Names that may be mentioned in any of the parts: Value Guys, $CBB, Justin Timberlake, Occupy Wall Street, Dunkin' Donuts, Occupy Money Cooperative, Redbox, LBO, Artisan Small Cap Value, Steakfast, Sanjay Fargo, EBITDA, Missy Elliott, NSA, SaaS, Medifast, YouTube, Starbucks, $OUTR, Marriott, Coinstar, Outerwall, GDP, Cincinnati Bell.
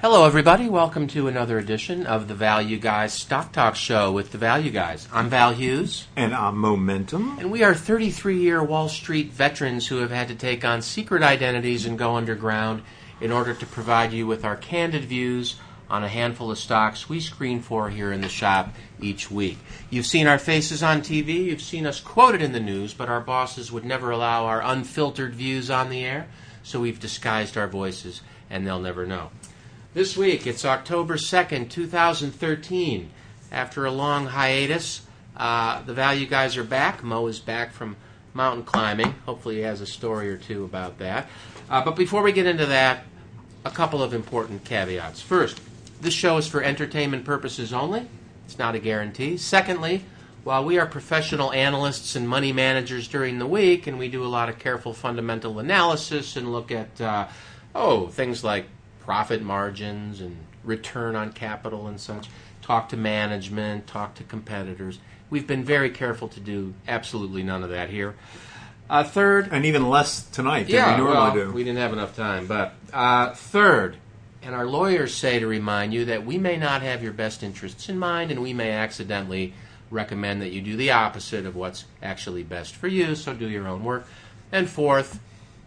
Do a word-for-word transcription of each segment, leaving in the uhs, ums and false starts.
Hello, everybody. Welcome to another edition of the Value Guys Stock Talk Show with the Value Guys. I'm Val Hughes. And I'm Momentum. And we are thirty-three-year Wall Street veterans who have had to take on secret identities and go underground in order to provide you with our candid views on a handful of stocks we screen for here in the shop each week. You've seen our faces on T V. You've seen us quoted in the news, but our bosses would never allow our unfiltered views on the air, so we've disguised our voices, and they'll never know. This week, it's October second, twenty thirteen. After a long hiatus, uh, the Value Guys are back. Mo is back from mountain climbing. Hopefully he has a story or two about that. Uh, but before we get into that, a couple of important caveats. First, this show is for entertainment purposes only. It's not a guarantee. Secondly, while we are professional analysts and money managers during the week, and we do a lot of careful fundamental analysis and look at, uh, oh, things like profit margins and return on capital and such, talk to management, talk to competitors. We've been very careful to do absolutely none of that here. Uh, third... And even less tonight than yeah, we normally well, do. We didn't have enough time. But uh, third, and our lawyers say to remind you that we may not have your best interests in mind, and we may accidentally recommend that you do the opposite of what's actually best for you, so do your own work. And fourth...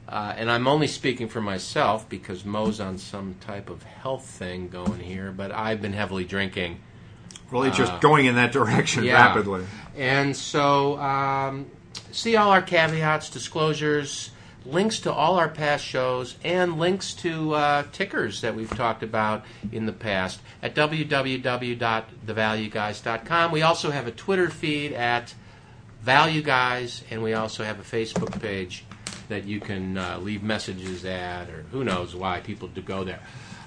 Uh, and I'm only speaking for myself because Mo's on some type of health thing going here, but I've been heavily drinking. Really uh, just going in that direction yeah. rapidly. And so um, see all our caveats, disclosures, links to all our past shows, and links to uh, tickers that we've talked about in the past at w w w dot the value guys dot com. We also have a Twitter feed at Value Guys, and we also have a Facebook page that you can uh, leave messages at, or who knows why people do go there.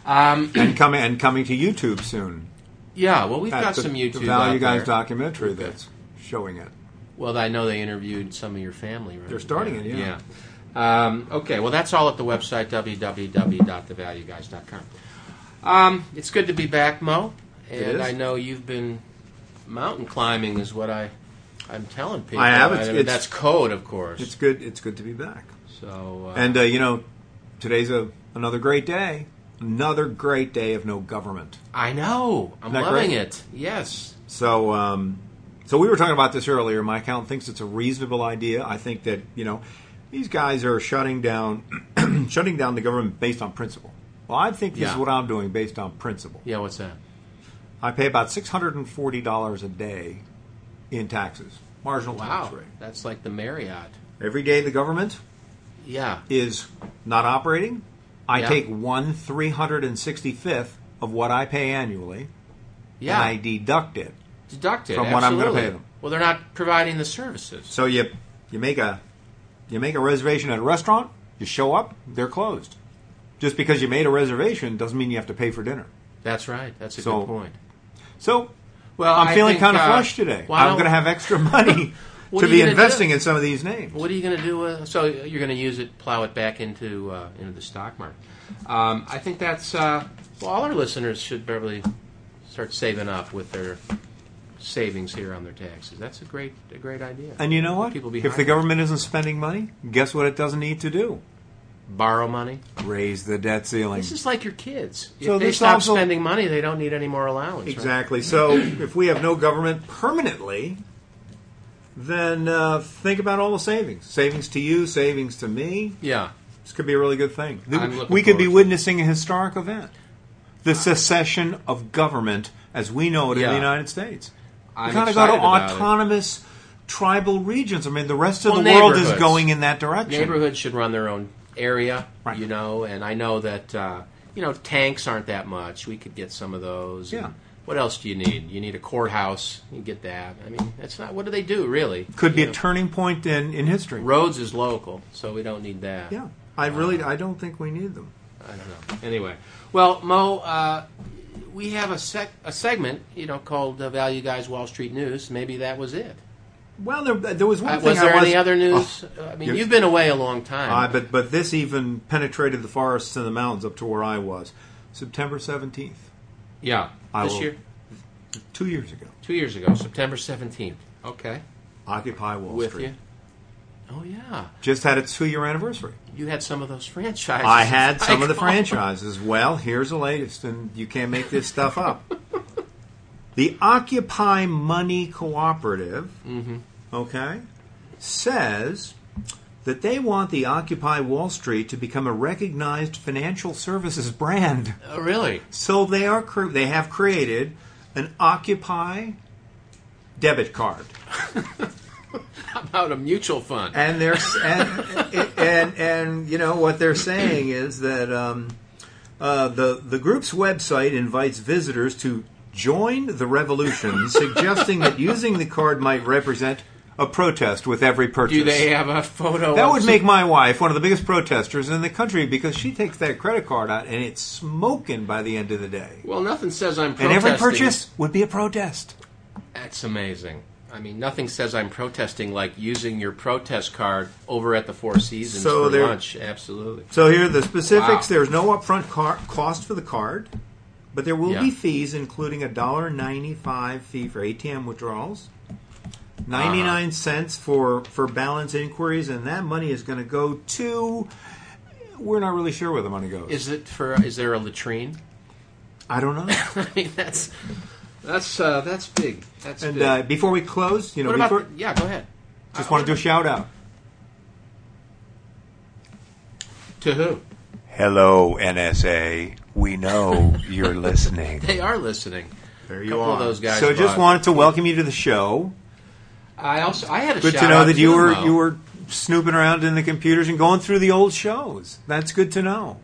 Um, and coming and coming to YouTube soon. Yeah, well, we've at got the, some YouTube. The Value Guys documentary okay. that's showing it. Well, I know they interviewed some of your family. Right? They're starting yeah. it. Yeah. yeah. Um, okay. Well, that's all at the website w w w dot the value guys dot com. Um, it's good to be back, Mo. And it is. I know you've been mountain climbing, is what I. I'm telling people. I have. It's, I mean, it's, that's code, of course. It's good. It's good to be back. So, uh, and uh, you know, today's a, another great day. Another great day of no government. I know. I'm loving great? it. Yes. So, um, so we were talking about this earlier. My accountant thinks it's a reasonable idea. I think that you know, these guys are shutting down, shutting down the government based on principle. Well, I think this yeah. is what I'm doing based on principle. Yeah. What's that? I pay about six hundred forty dollars a day in taxes, marginal wow, tax rate. That's like the Marriott. Every day the government yeah. is not operating, I yeah. take one three hundred and sixty-fifth of what I pay annually, yeah. and I deduct it. Deduct it from absolutely. what I'm going to pay them. Well, they're not providing the services. So you you make a you make a reservation at a restaurant. You show up, they're closed. Just because you made a reservation doesn't mean you have to pay for dinner. That's right. That's a so, good point. So. Well, I'm I feeling kind of uh, flush today. Well, I'm going to have extra money to be investing do? in some of these names. What are you going to do? With, so you're going to use it, plow it back into uh, into the stock market. Um, I think that's uh, well. All our listeners should probably start saving up with their savings here on their taxes. That's a great a great idea. And you know what? People if the government isn't spending money, guess what? It doesn't need to do. Borrow money. Raise the debt ceiling. This is like your kids. So if they stop also, spending money, they don't need any more allowance. Exactly. Right? So if we have no government permanently, then uh, think about all the savings. Savings to you, savings to me. Yeah. This could be a really good thing. We could be witnessing a historic event. The secession of government as we know it yeah. in the United States. I'm we kind of got to autonomous it. tribal regions. I mean, the rest of well, the world is going in that direction. Neighborhoods should run their own area, right. you know, and I know that, uh, you know, tanks aren't that much. We could get some of those. Yeah. What else do you need? You need a courthouse. You get that. I mean, that's not, what do they do, really? Could you be know? a turning point in, in history. Rhodes is local, so we don't need that. Yeah. I really, um, I don't think we need them. I don't know. Anyway. Well, Mo, uh, we have a sec, a segment, you know, called uh, Value Guys Wall Street News. Maybe that was it. Well, there, there was one uh, thing. Was there I was, any other news? Oh, I mean, you've been away a long time. Uh, but but this even penetrated the forests and the mountains up to where I was. September seventeenth. Yeah, I this will, year? Two years ago. Two years ago, September seventeenth. Okay. Occupy Wall With Street. With you? Oh, yeah. Just had its two-year anniversary. You had some of those franchises. I had some I of the franchises. Well, here's the latest, and you can't make this stuff up. The Occupy Money Cooperative, mm-hmm. okay, says that they want the Occupy Wall Street to become a recognized financial services brand. Oh, really? So they are cre- they have created an Occupy debit card. How about a mutual fund? And they're and, and, and and you know what they're saying is that um, uh, the the group's website invites visitors to join the revolution, suggesting that using the card might represent a protest with every purchase. Do they have a photo? That would some- make my wife one of the biggest protesters in the country because she takes that credit card out and it's smoking by the end of the day. Well, nothing says I'm protesting. And every purchase would be a protest. That's amazing. I mean, nothing says I'm protesting like using your protest card over at the Four Seasons so for lunch. Absolutely. So here are the specifics. Wow. There's no upfront car- cost for the card, but there will yeah. be fees, including a one dollar and ninety-five cents fee for A T M withdrawals, ninety-nine cents for, for balance inquiries, and that money is going to go to... We're not really sure where the money goes. Is it for? Is there a latrine? I don't know. I mean, that's... That's uh, that's big. That's and big. Uh, before we close, you know, about, before, yeah, go ahead. Just uh, want to do a shout out to who? Hello, N S A. We know you're listening. They are listening. There you Couple are. Of those guys. So, bought. Just wanted to welcome you to the show. I also I had a good shout to know out that you were though. you were snooping around in the computers and going through the old shows. That's good to know.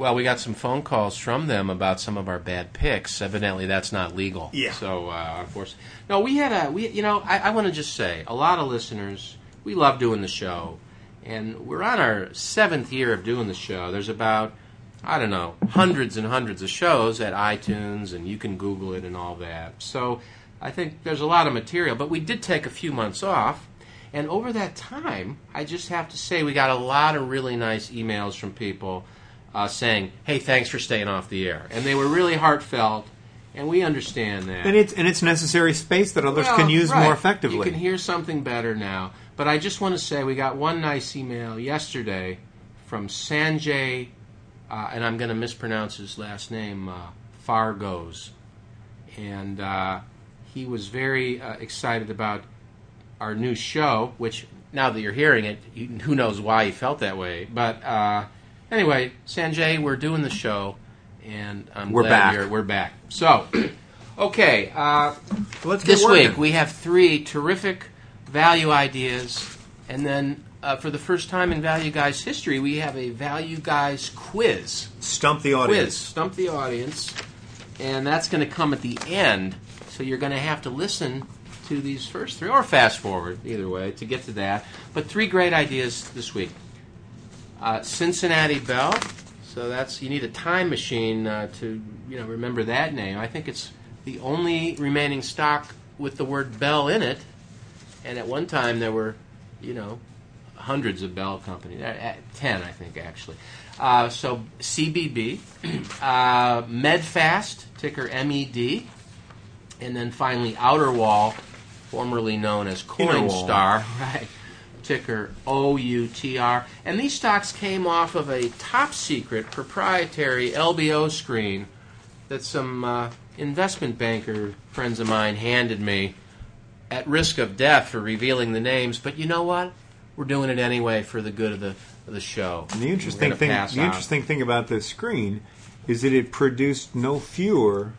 Well, we got some phone calls from them about some of our bad picks. Evidently, that's not legal. Yeah. So, uh, unfortunately, no. We had a we. You know, I, I want to just say, a lot of listeners. We love doing the show, and we're on our seventh year of doing the show. There's about, I don't know, hundreds and hundreds of shows at iTunes, and you can Google it and all that. So, I think there's a lot of material. But we did take a few months off, and over that time, I just have to say, we got a lot of really nice emails from people. Uh, saying, "Hey, thanks for staying off the air," and they were really heartfelt, and we understand that. And it's and it's necessary space that others well, can use right. more effectively. You can hear something better now. But I just want to say we got one nice email yesterday from Sanjay, uh, and I'm going to mispronounce his last name, uh, Fargo's, and uh, he was very uh, excited about our new show. Which now that you're hearing it, you, who knows why he felt that way, but. Uh, Anyway, Sanjay, we're doing the show, and I'm we're glad back. You're, we're back. So, okay, uh, Let's this week we have three terrific value ideas, and then uh, for the first time in Value Guys history, we have a Value Guys quiz. Stump the audience. Quiz, stump the audience, and that's going to come at the end, so you're going to have to listen to these first three, or fast forward, either way, to get to that. But three great ideas this week. Uh, Cincinnati Bell, so that's you need a time machine uh, to you know remember that name. I think it's the only remaining stock with the word Bell in it, and at one time there were you know hundreds of Bell companies, uh, ten I think actually. Uh, so C B B, uh, Medifast, ticker M E D, and then finally Outerwall, formerly known as Coinstar, right? Ticker O U T R. And these stocks came off of a top-secret proprietary L B O screen that some uh, investment banker friends of mine handed me at risk of death for revealing the names. But you know what? We're doing it anyway for the good of the, of the show. And the interesting thing, the interesting thing about this screen is that it produced no fewer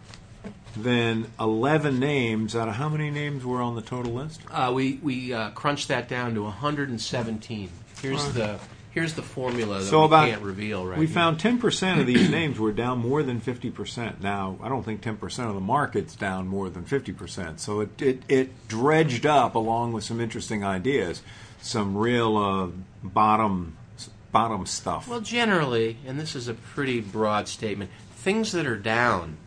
than eleven names out of how many names were on the total list? Uh, we we uh, crunched that down to one hundred seventeen. Here's right. the here's the formula that so we about, can't reveal right We now. Found ten percent of these names were down more than fifty percent. Now, I don't think ten percent of the market's down more than fifty percent. So it, it, it dredged up, along with some interesting ideas, some real uh, bottom bottom stuff. Well, generally, and this is a pretty broad statement, things that are down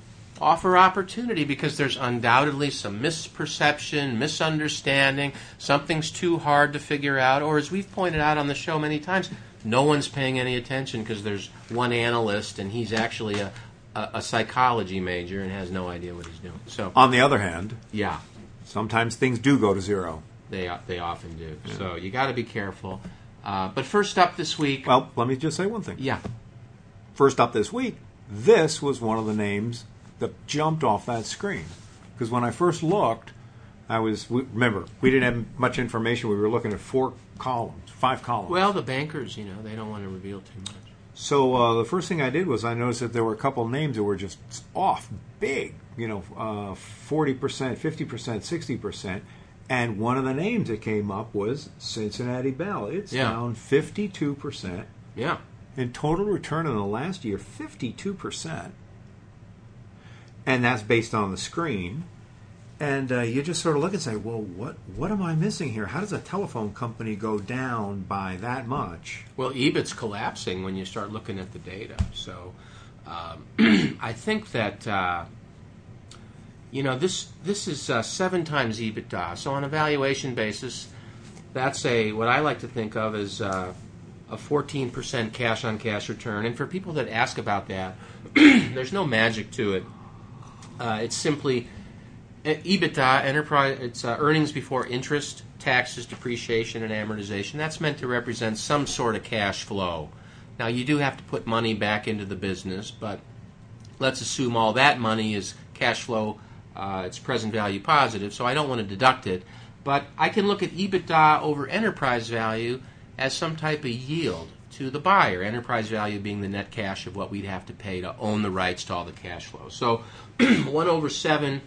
offer opportunity because there's undoubtedly some misperception, misunderstanding, something's too hard to figure out, or as we've pointed out on the show many times, no one's paying any attention because there's one analyst and he's actually a, a, a psychology major and has no idea what he's doing. So, on the other hand, yeah, sometimes things do go to zero. They they often do. Yeah. So you got to be careful. Uh, but first up this week... Well, let me just say one thing. Yeah. First up this week, this was one of the names that jumped off that screen. Because when I first looked, I was... We, remember, we didn't have much information. We were looking at four columns, five columns. Well, the bankers, you know, they don't want to reveal too much. So uh, the first thing I did was I noticed that there were a couple names that were just off big, you know, uh, forty percent, fifty percent, sixty percent. And one of the names that came up was Cincinnati Bell. It's yeah. down fifty-two percent. Yeah. And total return in the last year, fifty-two percent. And that's based on the screen. And uh, you just sort of look and say, well, what what am I missing here? How does a telephone company go down by that much? Well, E B I T's collapsing when you start looking at the data. So um, I think that... Uh, You know, this this is uh, seven times EBITDA. So on a valuation basis, that's a what I like to think of as uh, a fourteen percent cash-on-cash return. And for people that ask about that, there's no magic to it. Uh, it's simply EBITDA, enterprise. It's uh, earnings before interest, taxes, depreciation, and amortization. That's meant to represent some sort of cash flow. Now, you do have to put money back into the business, but let's assume all that money is cash flow. Uh, it's present value positive, so I don't want to deduct it. But I can look at EBITDA over enterprise value as some type of yield to the buyer, enterprise value being the net cash of what we'd have to pay to own the rights to all the cash flow. So one over seven,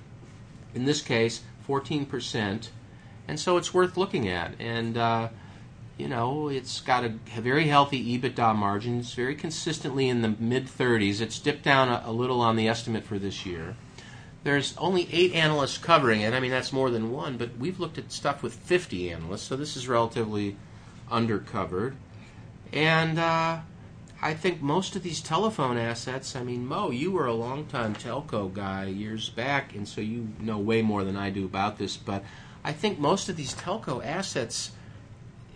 in this case, fourteen percent. And so it's worth looking at. And, uh, you know, it's got a very healthy EBITDA margin. It's very consistently in the mid-thirties. It's dipped down a, a little on the estimate for this year. There's only eight analysts covering it. I mean, that's more than one, but we've looked at stuff with fifty analysts, so this is relatively undercovered. And uh, I think most of these telephone assets, I mean, Mo, you were a long-time telco guy years back, and so you know way more than I do about this, but I think most of these telco assets,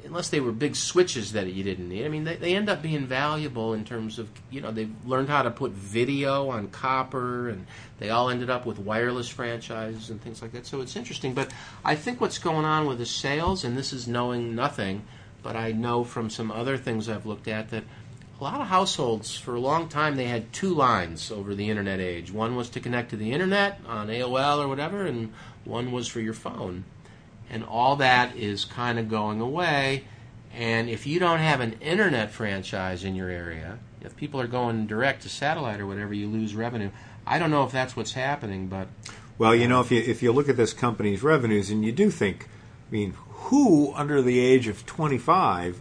unless they were big switches that you didn't need, I mean, they, they end up being valuable in terms of, you know, they've learned how to put video on copper, and they all ended up with wireless franchises and things like that. So it's interesting. But I think what's going on with the sales, and this is knowing nothing, but I know from some other things I've looked at that a lot of households, for a long time, they had two lines over the Internet age. One was to connect to the Internet on A O L or whatever, and one was for your phone. And all that is kind of going away. And if you don't have an internet franchise in your area, if people are going direct to satellite or whatever, you lose revenue. I don't know if that's what's happening, but... Well, you know, if you if you look at this company's revenues, and you do think, I mean, who under the age of twenty-five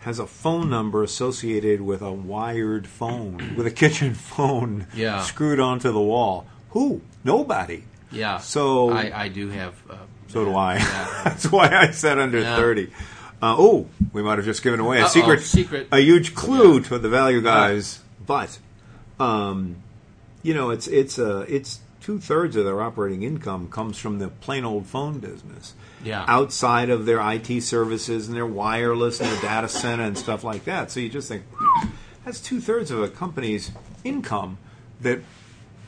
has a phone number associated with a wired phone, with a kitchen phone yeah. screwed onto the wall? Who? Nobody. Yeah. So I, I do have... Uh, So do I. Yeah. That's why I said under yeah. thirty. Uh, oh, we might have just given away a secret, secret, a huge clue yeah. to the Value Guys. Yeah. But um, you know, it's it's uh, it's two thirds of their operating income comes from the plain old phone business. Yeah. Outside of their I T services and their wireless and the data center and stuff like that. So you just think that's two thirds of a company's income that,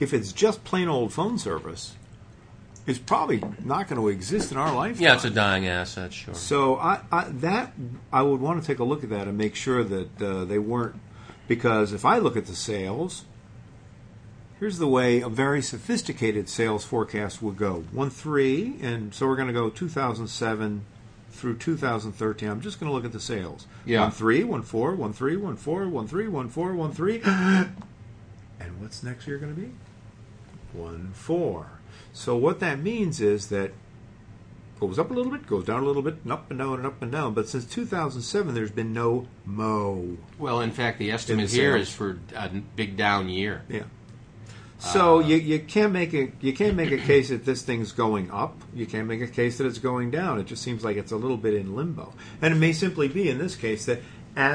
if it's just plain old phone service, it's probably not going to exist in our lifetime. Yeah, it's a dying asset, sure. So I, I, that, I would want to take a look at that and make sure that uh, they weren't, because if I look at the sales, here's the way a very sophisticated sales forecast would go. one three, and so we're going to go two thousand seven through two thousand thirteen. I'm just going to look at the sales. Yeah. one three, one four, one three, one four, one three, one four, one three. And what's next year going to be? one four. So what that means is that goes up a little bit, goes down a little bit, and up and down and up and down. But since two thousand seven, there's been no mo. Well, in fact, the estimate here is for a big down year. Yeah. So uh, you you can't make a you can't make a case that this thing's going up. You can't make a case that it's going down. It just seems like it's a little bit in limbo. And it may simply be in this case that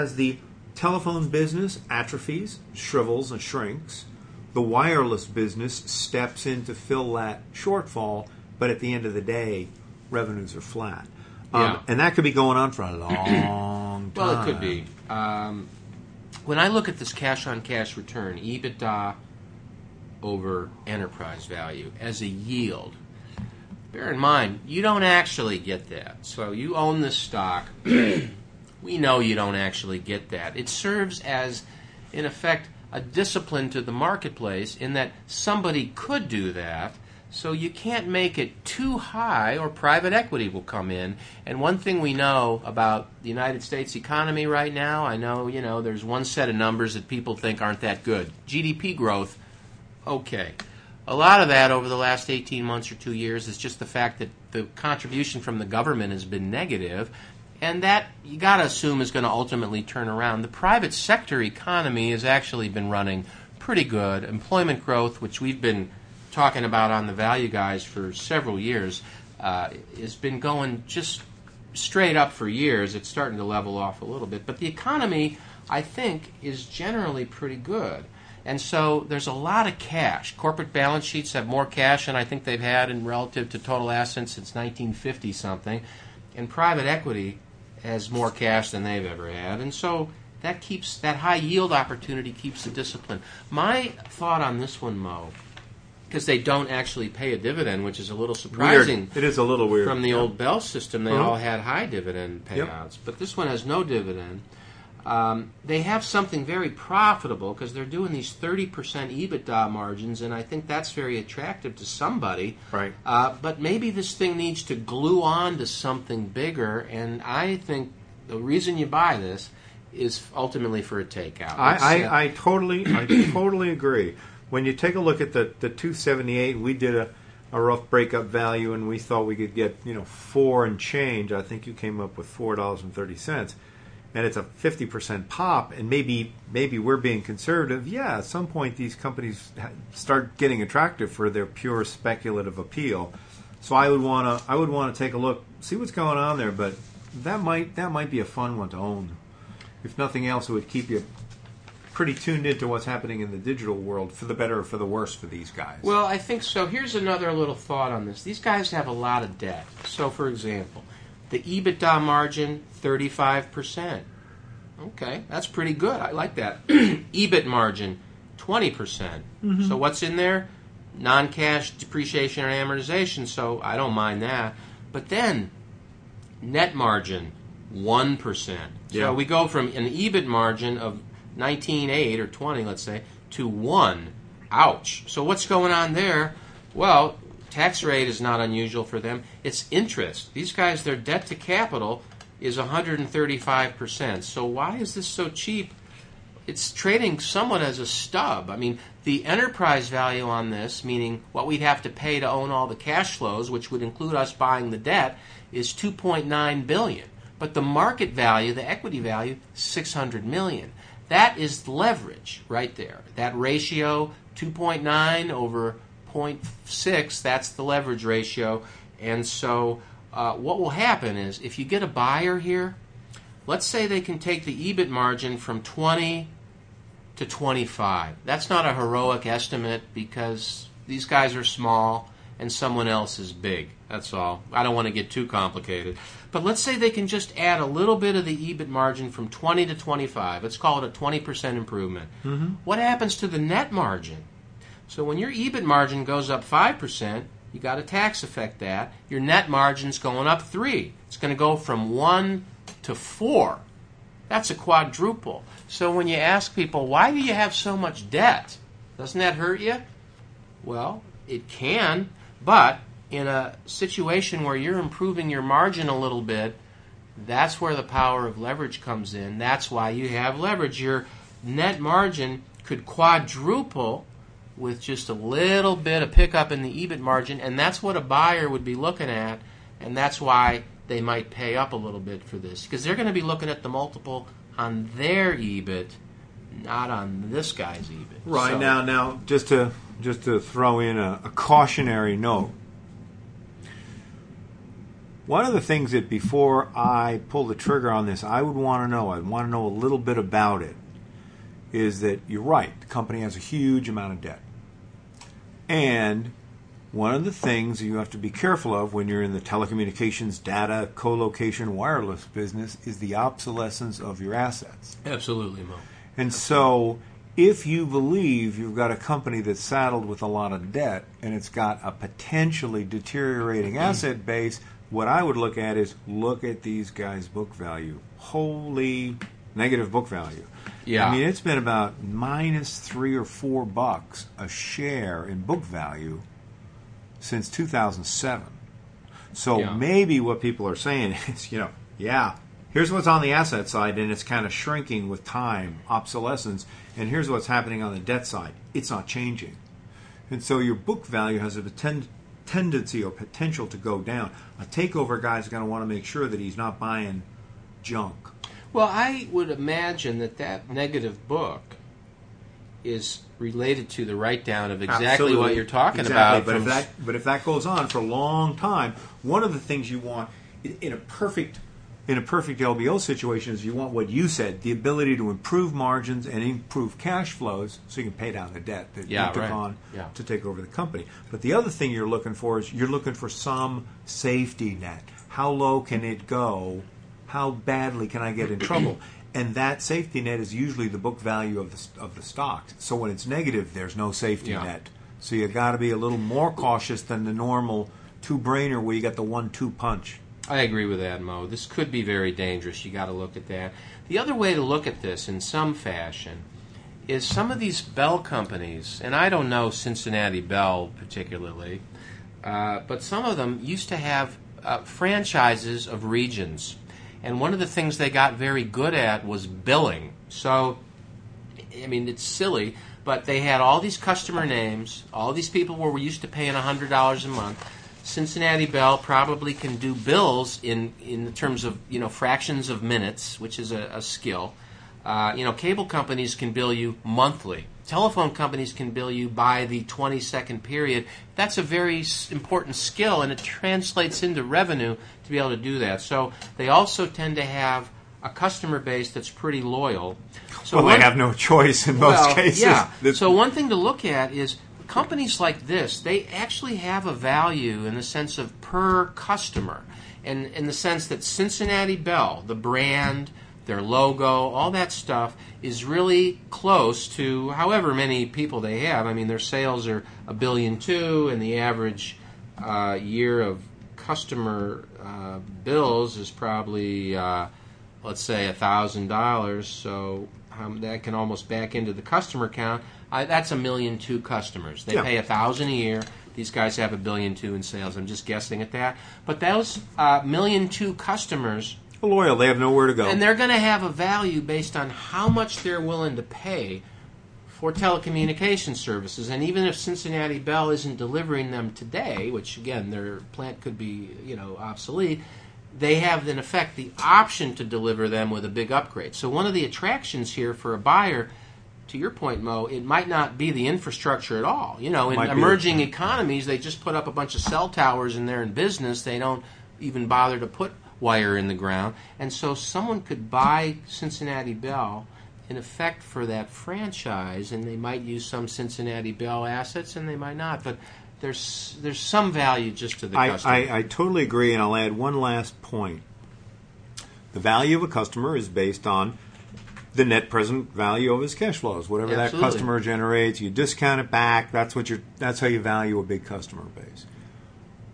as the telephone business atrophies, shrivels, and shrinks, the wireless business steps in to fill that shortfall, but at the end of the day, revenues are flat. Um, yeah. And that could be going on for a long time. Well, it could be. Um, when I look at this cash-on-cash return, EBITDA over enterprise value, as a yield, bear in mind, you don't actually get that. So you own this stock. We know you don't actually get that. It serves as, in effect, a discipline to the marketplace in that somebody could do that, so you can't make it too high or private equity will come in. And one thing we know about the United States economy right now, I know, you know, there's one set of numbers that people think aren't that good. G D P growth, okay. A lot of that over the last eighteen months or two years is just the fact that the contribution from the government has been negative, and that you got to assume is going to ultimately turn around. The private sector economy has actually been running pretty good. Employment growth, which we've been talking about on the Value Guys for several years, uh, has been going just straight up for years. It's starting to level off a little bit. But the economy, I think, is generally pretty good. And so there's a lot of cash. Corporate balance sheets have more cash than I think they've had in relative to total assets since nineteen fifty something. And private equity has more cash than they've ever had. And so that keeps that high yield opportunity keeps the discipline. My thought on this one, Mo, because they don't actually pay a dividend, which is a little surprising. Weird. It is a little weird. From the yeah. old Bell system, they uh-huh. all had high dividend payouts. Yep. But this one has no dividend. Um, they have something very profitable because they're doing these thirty percent EBITDA margins, and I think that's very attractive to somebody. Right. Uh, but maybe this thing needs to glue on to something bigger, and I think the reason you buy this is ultimately for a takeout. I, I, I totally I totally agree. When you take a look at the, the two seventy-eight, we did a, a rough breakup value, and we thought we could get, you know, four and change. I think you came up with four dollars and thirty cents. And it's a fifty percent pop, and maybe maybe we're being conservative. Yeah, at some point these companies start getting attractive for their pure speculative appeal. So I would wanna I would wanna take a look, see what's going on there. But that might that might be a fun one to own. If nothing else, it would keep you pretty tuned into what's happening in the digital world, for the better or for the worse for these guys. Well, I think so. Here's another little thought on this. These guys have a lot of debt. So, for example, the EBITDA margin, thirty-five percent. Okay, that's pretty good. I like that. EBIT margin, twenty percent. Mm-hmm. So what's in there? Non-cash depreciation and amortization, so I don't mind that. But then, net margin, one percent. Yeah. So we go from an EBIT margin of nineteen point eight or twenty, let's say, to one. Ouch. So what's going on there? Well, tax rate is not unusual for them. It's interest. These guys, their debt to capital is one hundred thirty-five percent. So why is this so cheap? It's trading somewhat as a stub. I mean, the enterprise value on this, meaning what we'd have to pay to own all the cash flows, which would include us buying the debt, is two point nine billion dollars. But the market value, the equity value, six hundred million dollars. That is leverage right there. That ratio, two point nine over zero point six, that's the leverage ratio. And so uh, what will happen is if you get a buyer here, let's say they can take the EBIT margin from twenty to twenty-five. That's not a heroic estimate because these guys are small and someone else is big. That's all. I don't want to get too complicated. But let's say they can just add a little bit of the EBIT margin from twenty to twenty-five. Let's call it a twenty percent improvement. Mm-hmm. What happens to the net margin? So when your EBIT margin goes up five percent, you got to tax affect that. Your net margin's going up three. It's going to go from one to four. That's a quadruple. So when you ask people, why do you have so much debt? Doesn't that hurt you? Well, it can, but in a situation where you're improving your margin a little bit, that's where the power of leverage comes in. That's why you have leverage. Your net margin could quadruple with just a little bit of pickup in the EBIT margin, and that's what a buyer would be looking at, and that's why they might pay up a little bit for this, because they're going to be looking at the multiple on their EBIT, not on this guy's EBIT. Right, so, now, now just to just to throw in a, a cautionary note, one of the things that before I pull the trigger on this, I would want to know, I'd want to know a little bit about it, is that you're right, the company has a huge amount of debt. And one of the things you have to be careful of when you're in the telecommunications, data, co-location, wireless business is the obsolescence of your assets. Absolutely, Mo. And so if you believe you've got a company that's saddled with a lot of debt and it's got a potentially deteriorating asset base, what I would look at is look at these guys' book value. Holy negative book value. Yeah. I mean, it's been about minus three or four bucks a share in book value since two thousand seven. So yeah. Maybe what people are saying is, you know, yeah, here's what's on the asset side, and it's kind of shrinking with time, obsolescence, and here's what's happening on the debt side. It's not changing. And so your book value has a ten- tendency or potential to go down. A takeover guy's going to want to make sure that he's not buying junk. Well, I would imagine that that negative book is related to the write-down of exactly Absolutely. What you're talking exactly. about. But if, that, but if that goes on for a long time, one of the things you want in a perfect in a perfect L B O situation is you want what you said, the ability to improve margins and improve cash flows so you can pay down the debt that yeah, you took right. on yeah. to take over the company. But the other thing you're looking for is you're looking for some safety net. How low can it go? How badly can I get in trouble? And that safety net is usually the book value of the of the stock. So when it's negative, there's no safety yeah. net. So you got to be a little more cautious than the normal two-brainer where you got the one-two punch. I agree with that, Mo. This could be very dangerous. You got to look at that. The other way to look at this in some fashion is some of these Bell companies, and I don't know Cincinnati Bell particularly, uh, but some of them used to have uh, franchises of regions. And one of the things they got very good at was billing. So, I mean, it's silly, but they had all these customer names, all these people where we're used to paying one hundred dollars a month. Cincinnati Bell probably can do bills in, in terms of, you know, fractions of minutes, which is a, a skill. Uh, you know, cable companies can bill you monthly. Telephone companies can bill you by the twenty-second period. That's a very important skill, and it translates into revenue to be able to do that. So they also tend to have a customer base that's pretty loyal. So well, one, they have no choice in well, most cases. Yeah. So one thing to look at is companies like this, they actually have a value in the sense of per customer, and in the sense that Cincinnati Bell, the brand, their logo, all that stuff is really close to however many people they have. I mean, their sales are a billion two, and the average uh, year of customer uh, bills is probably, uh, let's say, one thousand dollars. So um, that can almost back into the customer count. I, that's a million two customers. They yeah. pay one thousand dollars a year. These guys have a billion two in sales. I'm just guessing at that. But those uh, million two customers... loyal. They have nowhere to go. And they're going to have a value based on how much they're willing to pay for telecommunication services. And even if Cincinnati Bell isn't delivering them today, which, again, their plant could be, you know, obsolete, they have, in effect, the option to deliver them with a big upgrade. So one of the attractions here for a buyer, to your point, Mo, it might not be the infrastructure at all. You know, in emerging economies, they just put up a bunch of cell towers and they're in business. They don't even bother to put wire in the ground, and so someone could buy Cincinnati Bell in effect for that franchise, and they might use some Cincinnati Bell assets and they might not, but there's there's some value just to the I, customer. I, I totally agree, and I'll add one last point. The value of a customer is based on the net present value of his cash flows. Whatever Absolutely. That customer generates, you discount it back. That's what you're, that's how you value a big customer base.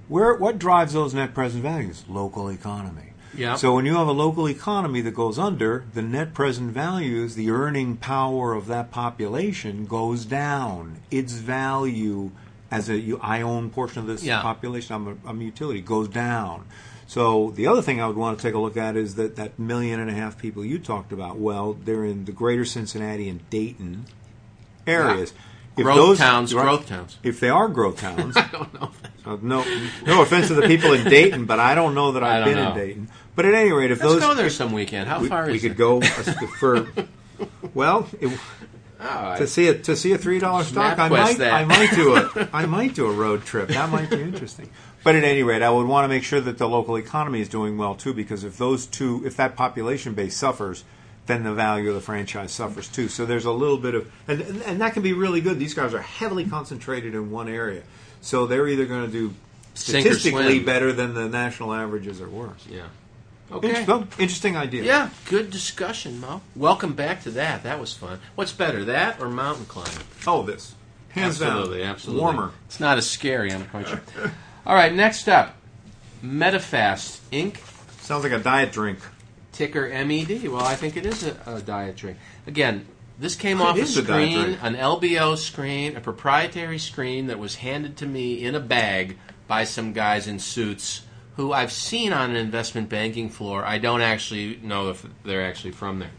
Where, what drives those net present values? Local economy. Yep. So when you have a local economy that goes under, the net present values, the earning power of that population goes down. Its value as a you, I own portion of this yeah. population, I'm a, I'm a utility, goes down. So the other thing I would want to take a look at is that, that million and a half people you talked about. Well, they're in the greater Cincinnati and Dayton areas. Yeah. If growth those, towns, right, growth towns. If they are growth towns. I don't know. Uh, no no offense to the people in Dayton, but I don't know that I've been know. in Dayton. But at any rate, if Let's those... Let's go there some weekend. How we, far we is it? We could go for... Well, it, oh, to, see a, to see a three dollar stock, I might, I, might do a, I might do a road trip. That might be interesting. But at any rate, I would want to make sure that the local economy is doing well, too, because if those two, if that population base suffers... then the value of the franchise suffers too. So there's a little bit of, and, and that can be really good. These guys are heavily concentrated in one area. So they're either going to do statistically better than the national averages or worse. Yeah. Okay. Well, interesting idea. Yeah, good discussion, Mo. Welcome back to that. That was fun. What's better, that or mountain climbing? Oh, this. Hands down. Absolutely, absolutely. Warmer. It's not as scary, I'm quite sure. All right, next up, Medifast, Incorporated. Sounds like a diet drink. Ticker M E D. Well, I think it is a, a diet drink. Again, this came off a screen, an L B O screen, a proprietary screen that was handed to me in a bag by some guys in suits who I've seen on an investment banking floor. I don't actually know if they're actually from there.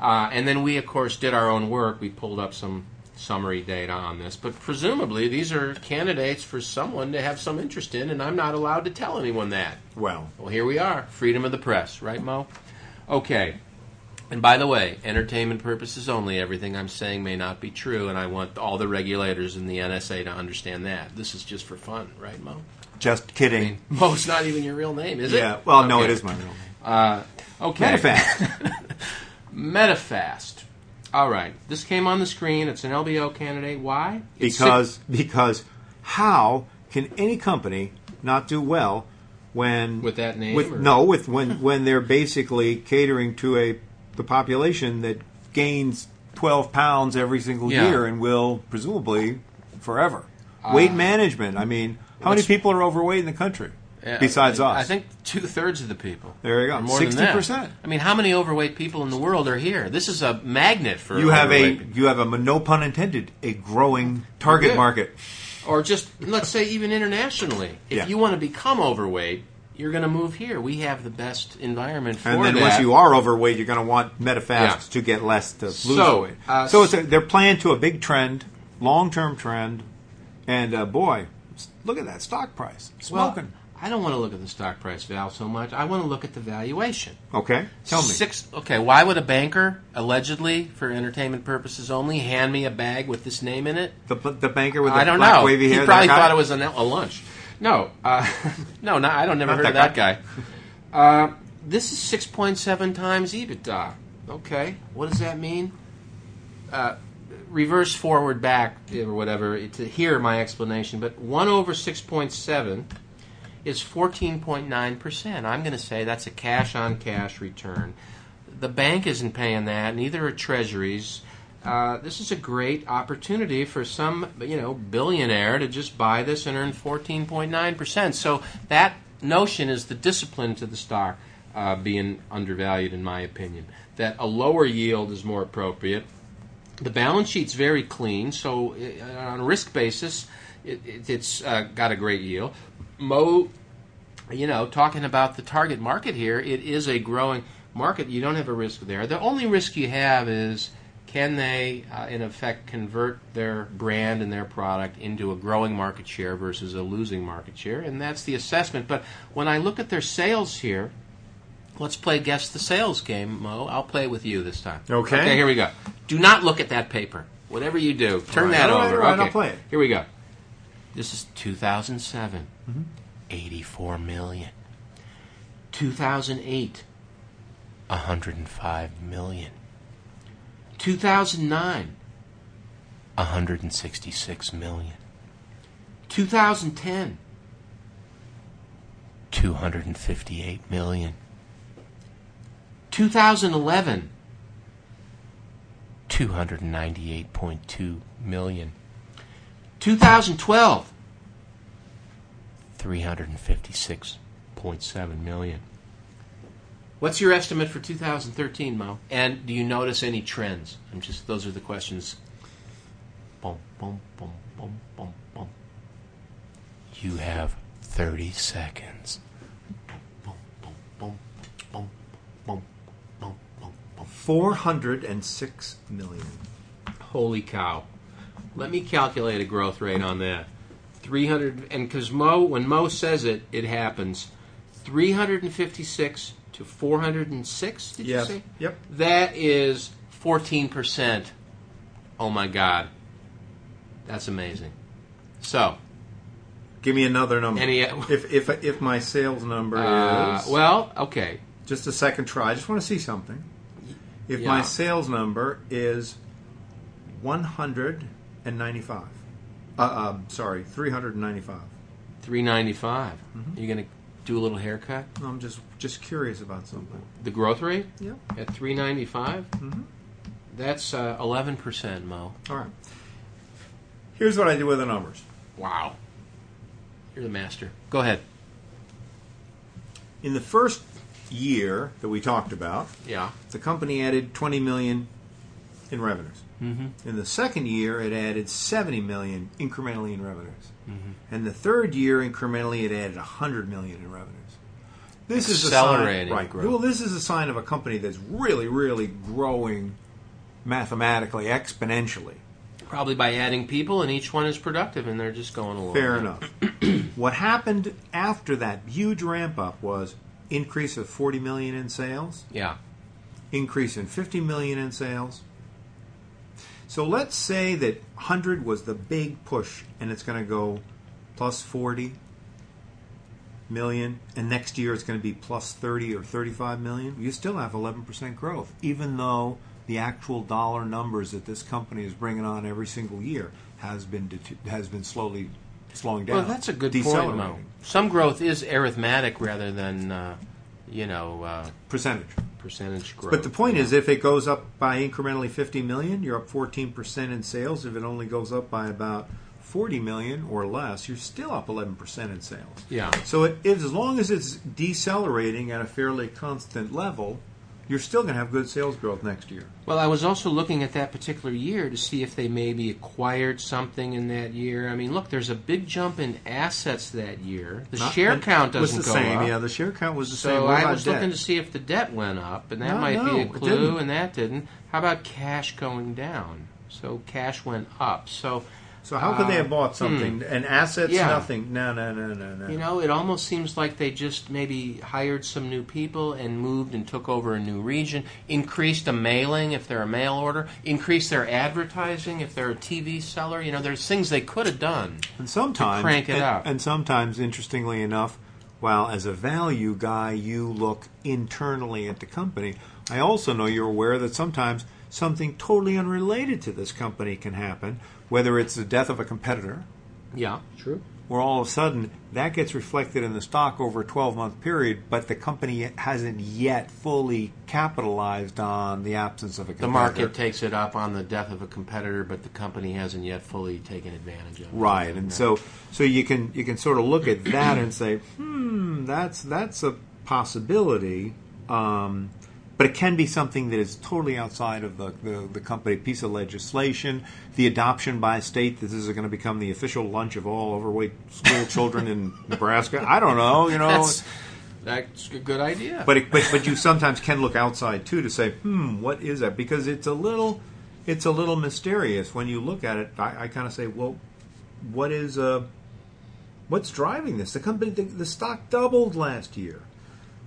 Uh, and then we, of course, did our own work. We pulled up some summary data on this. But presumably these are candidates for someone to have some interest in, and I'm not allowed to tell anyone that. Well. Well, here we are. Freedom of the press. Right, Mo? Okay. And by the way, entertainment purposes only. Everything I'm saying may not be true, and I want all the regulators and the N S A to understand that. This is just for fun. Right, Mo? Just kidding. I mean, Mo's not even your real name, is it? Yeah. Well, okay. No, it is my real name. Uh, okay. Medifast. Medifast. All right. This came on the screen. It's an L B O candidate. Why? It's because si- because how can any company not do well when with that name? With, no, with when when they're basically catering to a the population that gains twelve pounds every single yeah. year and will presumably forever. Uh, Weight management. I mean. How Let's, many people are overweight in the country yeah, besides I, us? I think two-thirds of the people. There you go. More sixty percent. Than that. I mean, how many overweight people in the world are here? This is a magnet for you have a people. You have, a no pun intended, a growing target market. Or just, let's say, even internationally. If yeah. you want to become overweight, you're going to move here. We have the best environment for that. And then that. Once you are overweight, you're going to want Medifast yeah. to get less to lose so, weight. Uh, so it's a, they're playing to a big trend, long-term trend, and uh, boy... Look at that stock price. Smoking. Well, I don't want to look at the stock price, Val, so much. I want to look at the valuation. Okay. Tell me. Six. Okay, why would a banker, allegedly, for entertainment purposes only, hand me a bag with this name in it? The, the banker with the I don't black know. Wavy hair? He probably thought it was a, a lunch. No. Uh, no, no, I don't never Not heard that of that guy. guy. Uh, this is six point seven times EBITDA. Okay. What does that mean? Uh Reverse, forward, back, or whatever, to hear my explanation. But one over six point seven is fourteen point nine percent. I'm going to say that's a cash-on-cash return. The bank isn't paying that. Neither are treasuries. Uh, this is a great opportunity for some, you know, billionaire to just buy this and earn fourteen point nine percent. So that notion is the discipline to the stock uh, being undervalued, in my opinion, that a lower yield is more appropriate. The balance sheet's very clean, so it, on a risk basis, it, it, it's uh, got a great yield. Mo, you know, talking about the target market here, it is a growing market. You don't have a risk there. The only risk you have is can they, uh, in effect, convert their brand and their product into a growing market share versus a losing market share, and that's the assessment. But when I look at their sales here, let's play guess the sales game, Mo. I'll play with you this time. Okay. Okay, here we go. Do not look at that paper. Whatever you do, turn right, that all right, over. All right, okay. I'll play it. Here we go. This is two thousand seven, mm-hmm. eighty-four million. two thousand eight, one hundred five million. two thousand nine, one hundred sixty-six million. two thousand ten, two hundred fifty-eight million. two thousand eleven, two hundred ninety-eight point two million. two thousand twelve, three hundred fifty-six point seven million. What's your estimate for two thousand thirteen, Mo? And do you notice any trends? I'm just those are the questions. Boom, boom, boom, boom, boom, boom. You have thirty seconds. Boom, boom, boom, boom, boom. four hundred six million. Holy cow. Let me calculate a growth rate on that. three hundred, and because Mo, when Mo says it, it happens. three hundred fifty-six to four hundred six, did yes. you say? Yep. That is fourteen percent. Oh, my God. That's amazing. So. Give me another number. Any, if, if, if my sales number uh, is. Well, okay. Just a second try. I just want to see something. If yeah. my sales number is one hundred ninety-five, uh, uh, sorry, three hundred ninety-five. three hundred ninety-five. Mm-hmm. You're going to do a little haircut? I'm just just curious about something. The growth rate? Yeah. At three ninety-five? Mm-hmm. That's uh, eleven percent, Mo. All right. Here's what I do with the numbers. Wow. You're the master. Go ahead. In the first year that we talked about, yeah, the company added twenty million dollars in revenues. Mm-hmm. In the second year, it added seventy million dollars incrementally in revenues. Mm-hmm. And the third year, incrementally, it added one hundred million dollars in revenues. This is a sign, right, growth. Well, this is a sign of a company that's really, really growing mathematically, exponentially. Probably by adding people, and each one is productive, and they're just going along. Fair enough. What happened after that huge ramp-up was increase of forty million dollars in sales. Yeah. Increase in fifty million dollars in sales. So let's say that one hundred was the big push, and it's going to go plus forty million dollars, and next year it's going to be plus thirty or thirty-five million dollars. You still have eleven percent growth, even though the actual dollar numbers that this company is bringing on every single year has been det- has been slowly slowing down. Well, that's a good point, Mo. Some growth is arithmetic rather than, uh, you know... Uh, percentage. Percentage growth. But the point yeah. is, if it goes up by incrementally fifty million dollars, you're up fourteen percent in sales. If it only goes up by about forty million dollars or less, you're still up eleven percent in sales. Yeah. So it, if, as long as it's decelerating at a fairly constant level, you're still going to have good sales growth next year. Well, I was also looking at that particular year to see if they maybe acquired something in that year. I mean, look, there's a big jump in assets that year. The Not, share count doesn't was the go same. up. Yeah, the share count was the so same. So I was debt? looking to see if the debt went up, and that no, might no, be a clue, and that didn't. How about cash going down? So cash went up. So so how could uh, they have bought something? Hmm. And assets, yeah. nothing. No, no, no, no, no. You know, it almost seems like they just maybe hired some new people and moved and took over a new region, increased a mailing if they're a mail order, increased their advertising if they're a T V seller. You know, there's things they could have done and sometimes, to crank it and, up. And sometimes, interestingly enough, while as a value guy you look internally at the company, I also know you're aware that sometimes something totally unrelated to this company can happen, whether it's the death of a competitor. Yeah, true. Where all of a sudden that gets reflected in the stock over a twelve-month period, but the company hasn't yet fully capitalized on the absence of a competitor. The market takes it up on the death of a competitor, but the company hasn't yet fully taken advantage of it. Right, and so so you can you can sort of look at that and say, hmm, that's that's a possibility. Um, But it can be something that is totally outside of the, the, the company, piece of legislation, the adoption by a state that this is going to become the official lunch of all overweight school children in Nebraska. I don't know, you know. That's, that's a good idea. But, it, but but you sometimes can look outside, too, to say, hmm, what is that? Because it's a little it's a little mysterious when you look at it. I, I kind of say, well, what is uh, what's driving this? The company, the, the stock doubled last year.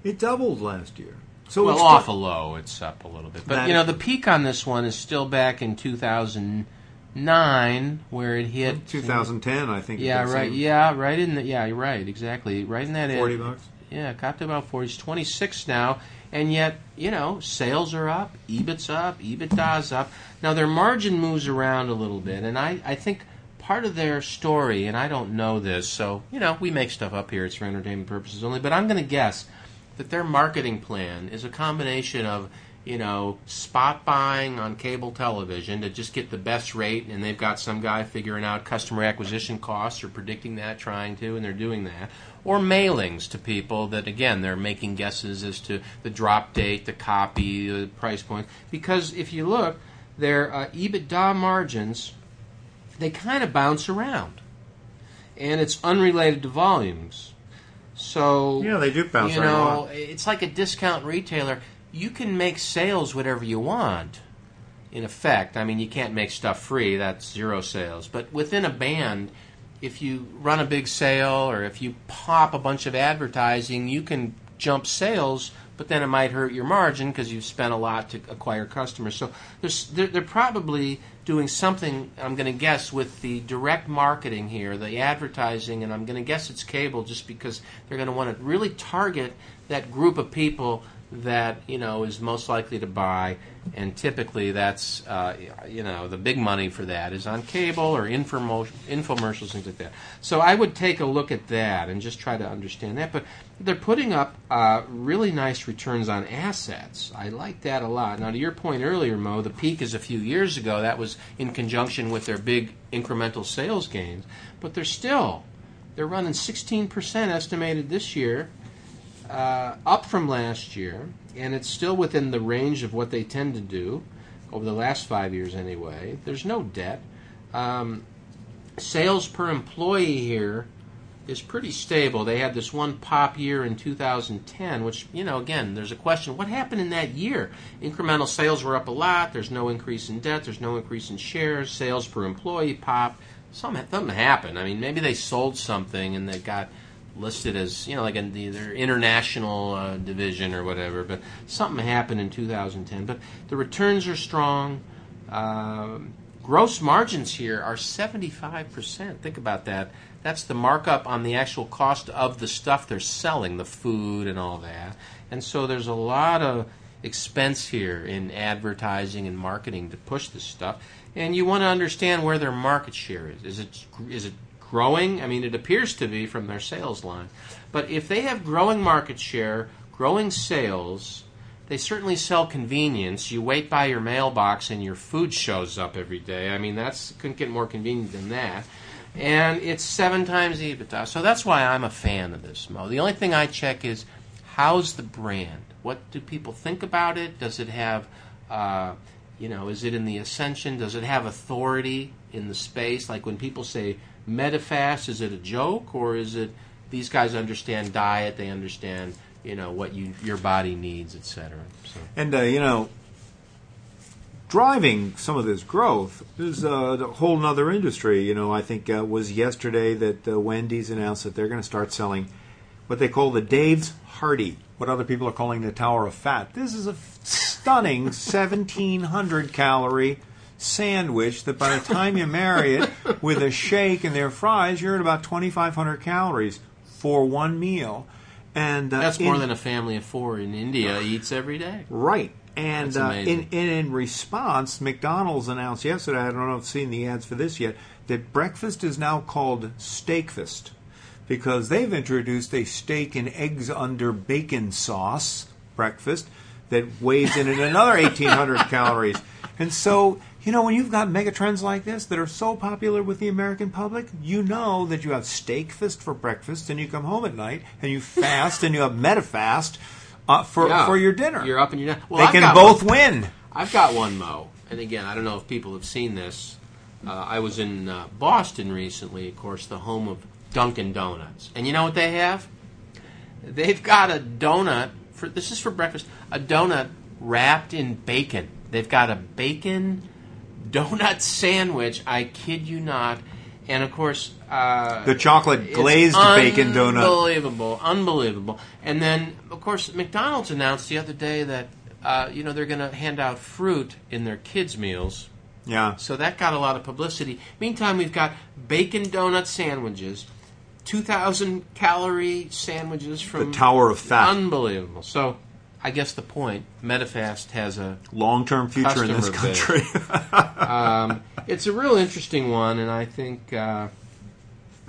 It doubled last year. So well, off a low, it's up a little bit. But, you know, the peak on this one is still back in two thousand nine, where it hit... two thousand ten, I think. Yeah, right. Same. Yeah, right in the... Yeah, you're right, exactly. Right in that... forty end, bucks? Yeah, got to about forty. It's twenty-six now, and yet, you know, sales are up, E B I T's up, E B I T Da's up. Now, their margin moves around a little bit, and I, I think... part of their story, and I don't know this, so, you know, we make stuff up here. It's for entertainment purposes only. But I'm going to guess that their marketing plan is a combination of, you know, spot buying on cable television to just get the best rate, and they've got some guy figuring out customer acquisition costs or predicting that, trying to, and they're doing that. Or mailings to people that, again, they're making guesses as to the drop date, the copy, the price point. Because if you look, their uh, EBITDA margins... they kind of bounce around, and it's unrelated to volumes. So yeah, they do bounce you know, around. A lot. It's like a discount retailer. You can make sales whatever you want. In effect, I mean, you can't make stuff free. That's zero sales. But within a band, if you run a big sale or if you pop a bunch of advertising, you can jump sales. But then it might hurt your margin because you've spent a lot to acquire customers. So they're, they're probably doing something, I'm going to guess, with the direct marketing here, the advertising, and I'm going to guess it's cable just because they're going to want to really target that group of people that, you know, is most likely to buy, and typically that's, uh, you know, the big money for that is on cable or infomercials, things like that. So I would take a look at that and just try to understand that. But they're putting up uh, really nice returns on assets. I like that a lot. Now, to your point earlier, Mo, the peak is a few years ago. That was in conjunction with their big incremental sales gains. But they're still, they're running sixteen percent estimated this year. Uh, up from last year, and it's still within the range of what they tend to do over the last five years anyway. There's no debt. Um, sales per employee here is pretty stable. They had this one pop year in two thousand ten, which, you know, again, there's a question. What happened in that year? Incremental sales were up a lot. There's no increase in debt. There's no increase in shares. Sales per employee popped. Something, something happened. I mean, maybe they sold something and they got listed as, you know, like in the, their international uh, division or whatever, but something happened in two thousand ten. But the returns are strong. Uh, gross margins here are seventy-five percent. Think about that. That's the markup on the actual cost of the stuff they're selling, the food and all that. And so there's a lot of expense here in advertising and marketing to push this stuff. And you want to understand where their market share is. Is it is it growing? I mean, it appears to be from their sales line. But if they have growing market share, growing sales, they certainly sell convenience. You wait by your mailbox and your food shows up every day. I mean, that's couldn't get more convenient than that. And it's seven times EBITDA. So that's why I'm a fan of this, Mo. The only thing I check is, how's the brand? What do people think about it? Does it have, uh, you know, is it in the ascension? Does it have authority in the space? Like when people say Medifast, is it a joke, or is it these guys understand diet, they understand, you know, what you your body needs, et cetera. So. And, uh, you know, driving some of this growth is uh, a whole other industry. You know, I think it uh, was yesterday that uh, Wendy's announced that they're going to start selling what they call the Dave's Hardy, what other people are calling the Tower of Fat. This is a f- stunning seventeen hundred calorie sandwich that by the time you marry it with a shake and their fries, you're at about twenty-five hundred calories for one meal. And uh, that's more in, than a family of four in India uh, eats every day. Right. And uh, in, in, in response, McDonald's announced yesterday, I don't know if I've seen the ads for this yet, that breakfast is now called Steakfast because they've introduced a steak and eggs under bacon sauce breakfast that weighs in at another eighteen hundred calories. And so, you know, when you've got megatrends like this that are so popular with the American public, you know that you have Steakfast for breakfast, and you come home at night, and you fast, and you have Medifast uh, for yeah. for your dinner. You're up and you're down. Well, they can both one. win. I've got one, Mo. And again, I don't know if people have seen this. Uh, I was in uh, Boston recently, of course, the home of Dunkin' Donuts. And you know what they have? They've got a donut. For, this is for breakfast. A donut wrapped in bacon. They've got a bacon donut sandwich, I kid you not. And, of course, uh, the chocolate glazed bacon donut. Unbelievable, unbelievable. And then, of course, McDonald's announced the other day that, uh, you know, they're going to hand out fruit in their kids' meals. Yeah. So that got a lot of publicity. Meantime, we've got bacon donut sandwiches, two thousand calorie sandwiches from the Tower of Fat. Unbelievable. So I guess the point, Medifast has a long-term future in this country. um, it's a real interesting one, and I think uh,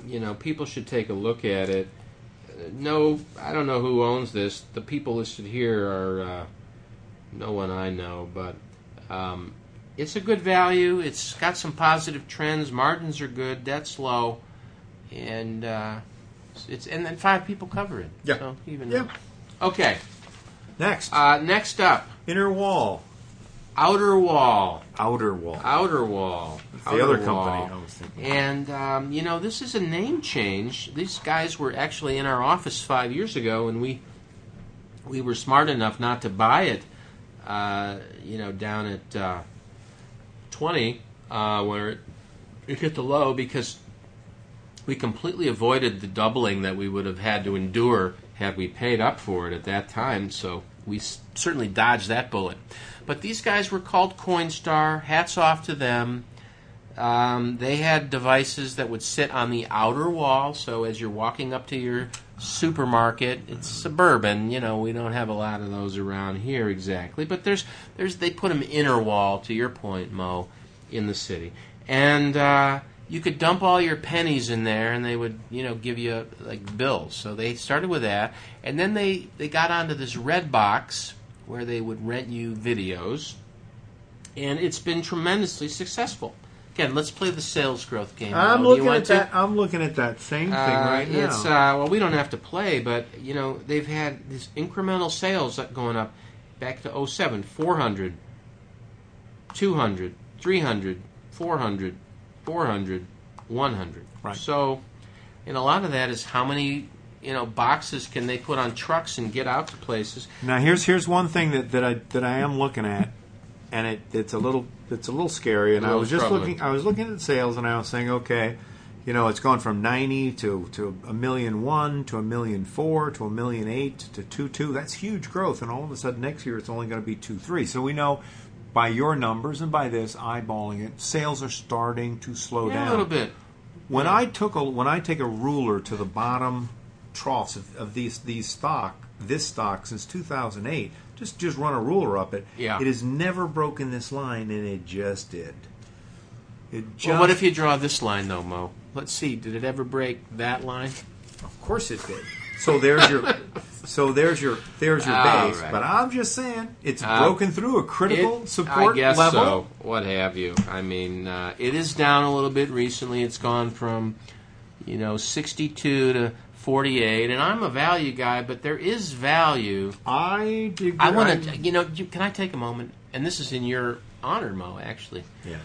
you know people should take a look at it. No, I don't know who owns this. The people listed here are uh, no one I know, but um, it's a good value. It's got some positive trends. Margins are good. Debt's low, and uh, it's and then five people cover it. Yeah. So even yeah. Though. Okay. Next. Uh, next up. Inner Wall. Outer Wall. Outer Wall. Outer Wall. That's the other company I was thinking. And, um, you know, this is a name change. These guys were actually in our office five years ago, and we we were smart enough not to buy it, uh, you know, down at uh, twenty, uh, where it, it hit the low, because we completely avoided the doubling that we would have had to endure had we paid up for it at that time, so we s- certainly dodged that bullet. But these guys were called Coinstar. Hats off to them. Um, they had devices that would sit on the outer wall, so as you're walking up to your supermarket. It's suburban, you know, we don't have a lot of those around here exactly, but there's there's they put them inner wall, to your point, Mo, in the city. And uh, you could dump all your pennies in there and they would, you know, give you like bills. So they started with that, and then they, they got onto this red box where they would rent you videos, and it's been tremendously successful. Again, let's play the sales growth game. I'm looking at that. To? I'm looking at that same thing uh, right now. It's, uh, well, we don't have to play, but you know they've had this incremental sales going up back to oh seven, four hundred, two hundred, three hundred, four hundred, four hundred, one hundred. Right. So, and a lot of that is how many you know boxes can they put on trucks and get out to places. Now, here's here's one thing that, that I that I am looking at, and it, it's a little. It's a little scary, and little I was just troubling. looking. I was looking at sales, and I was saying, okay, you know, it's gone from ninety to to a million one, to a million four, to a million eight, to two two. That's huge growth, and all of a sudden next year it's only going to be two three. So we know by your numbers and by this eyeballing it, sales are starting to slow yeah, down a little bit. When yeah. I took a when I take a ruler to the bottom troughs of, of these these stock this stock since two thousand eight. Just just run a ruler up it. Yeah. It has never broken this line, and it just did. It just well, what if you draw this line, though, Mo? Let's see. Did it ever break that line? Of course it did. So there's your so there's your there's your All base. Right. But I'm just saying it's uh, broken through a critical it, support I guess level. So. What have you? I mean, uh, it is down a little bit recently. It's gone from you know sixty-two to forty-eight, and I'm a value guy, but there is value. I do. I want to, you know, can I take a moment? And this is in your honor, Mo, actually. Yes.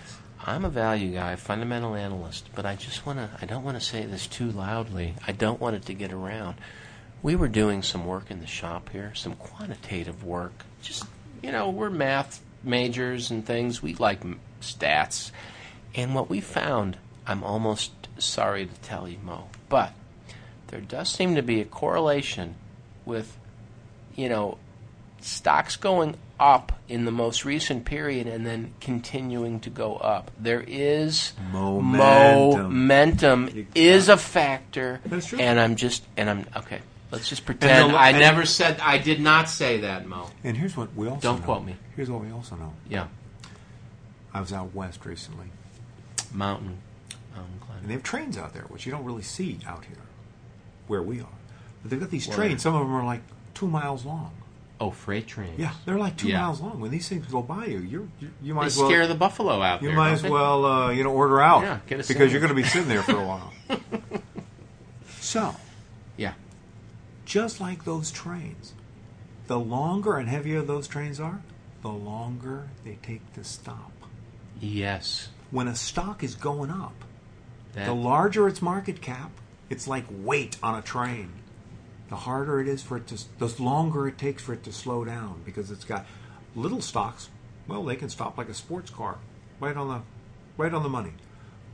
I'm a value guy, fundamental analyst, but I just want to, I don't want to say this too loudly. I don't want it to get around. We were doing some work in the shop here, some quantitative work. Just, you know, we're math majors and things. We like stats. And what we found, I'm almost sorry to tell you, Mo, but there does seem to be a correlation with, you know, stocks going up in the most recent period and then continuing to go up. There is momentum. Momentum is a factor. That's true. And I'm just, and I'm, okay, let's just pretend the, I never said, I did not say that, Mo. And here's what we also Don't know. Don't quote me. Here's what we also know. Yeah. I was out west recently. Mountain. Mountain climbing. And they have trains out there, which you don't really see out here. Where we are. But they've got these well, trains. Some of them are like two miles long. Oh, freight trains. Yeah, they're like two yeah. miles long. When these things go by you, you're, you you might they as well scare the buffalo out. You there, might as they? well uh, you know order out yeah, get because sandwich. You're going to be sitting there for a while. So, yeah, just like those trains, the longer and heavier those trains are, the longer they take to stop. Yes. When a stock is going up, that the larger its market cap. It's like weight on a train. The harder it is for it to, the longer it takes for it to slow down because it's got little stocks. Well, they can stop like a sports car, right on the, right on the money.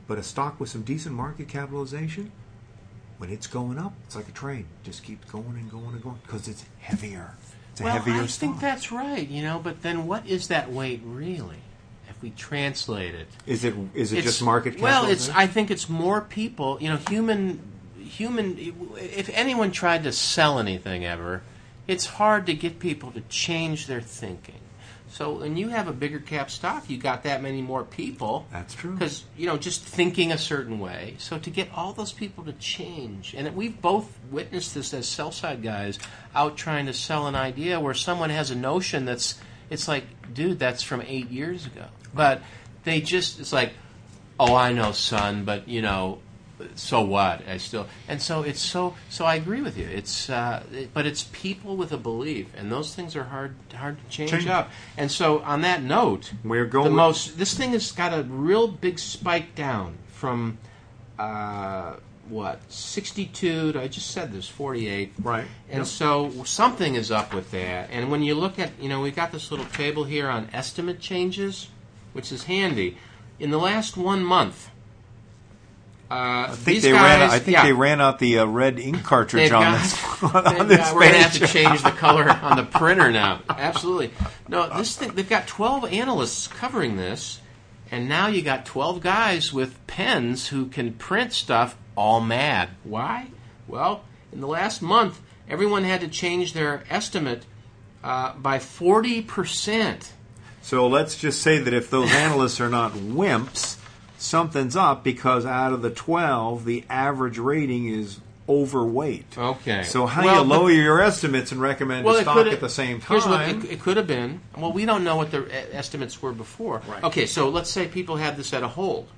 But a stock with some decent market capitalization, when it's going up, it's like a train, just keeps going and going and going because it's heavier. It's a well, heavier I stock. think that's right, you know. But then, what is that weight really? We translate it. Is it is it it's, just market? Well, it's. I think it's more people. You know, human, human. If anyone tried to sell anything ever, it's hard to get people to change their thinking. So, when you have a bigger cap stock, you got that many more people. That's true. Because you know, just thinking a certain way. So to get all those people to change, and we've both witnessed this as sell side guys out trying to sell an idea where someone has a notion that's. It's like, dude, that's from eight years ago. But they just, it's like, oh, I know, son, but, you know, so what? I still, and so it's so, so I agree with you. It's, uh, it, but it's people with a belief, and those things are hard, hard to change, change up. And so on that note, we're going. The most, this thing has got a real big spike down from, uh, what, sixty-two to, I just said there's forty-eight. Right. And yep. So something is up with that. And when you look at, you know, we've got this little table here on estimate changes, which is handy. In the last one month, uh, I think, they, guys, ran, I think yeah, they ran out the uh, red ink cartridge on got, this, on this got, We're going to have to change the color on the printer now. Absolutely. No, this thing, they've got twelve analysts covering this, and now you got twelve guys with pens who can print stuff all mad. Why? Well, in the last month, everyone had to change their estimate uh, by forty percent. So let's just say that if those analysts are not wimps, something's up, because out of the twelve, the average rating is overweight. Okay. So how well, do you lower but, your estimates and recommend well, a stock at the same time? Here's what it, it could have been. Well, we don't know what their estimates were before. Right. Okay, so let's say people had this at a hold.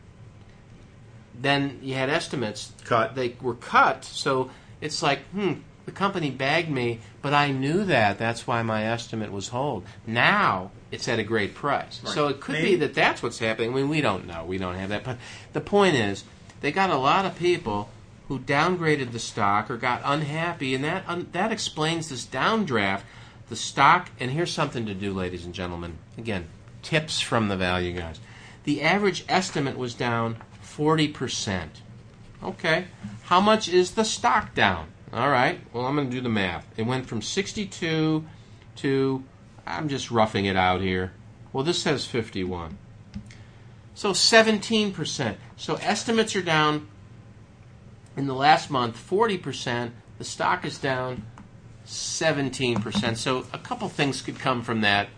Then you had estimates. Cut. They were cut, so it's like, hmm, the company bagged me, but I knew that. That's why my estimate was hold. Now it's at a great price. Right. So it could Maybe. be that that's what's happening. I mean, we don't know. We don't have that. But the point is, they got a lot of people who downgraded the stock or got unhappy, and that un- that explains this downdraft. The stock, and here's something to do, ladies and gentlemen. Again, tips from the Value Guys. The average estimate was down forty percent. Okay. How much is the stock down? All right. Well, I'm going to do the math. It went from sixty-two to, I'm just roughing it out here. Well, this says fifty-one. So seventeen percent. So estimates are down in the last month forty percent. The stock is down seventeen percent. So a couple things could come from that,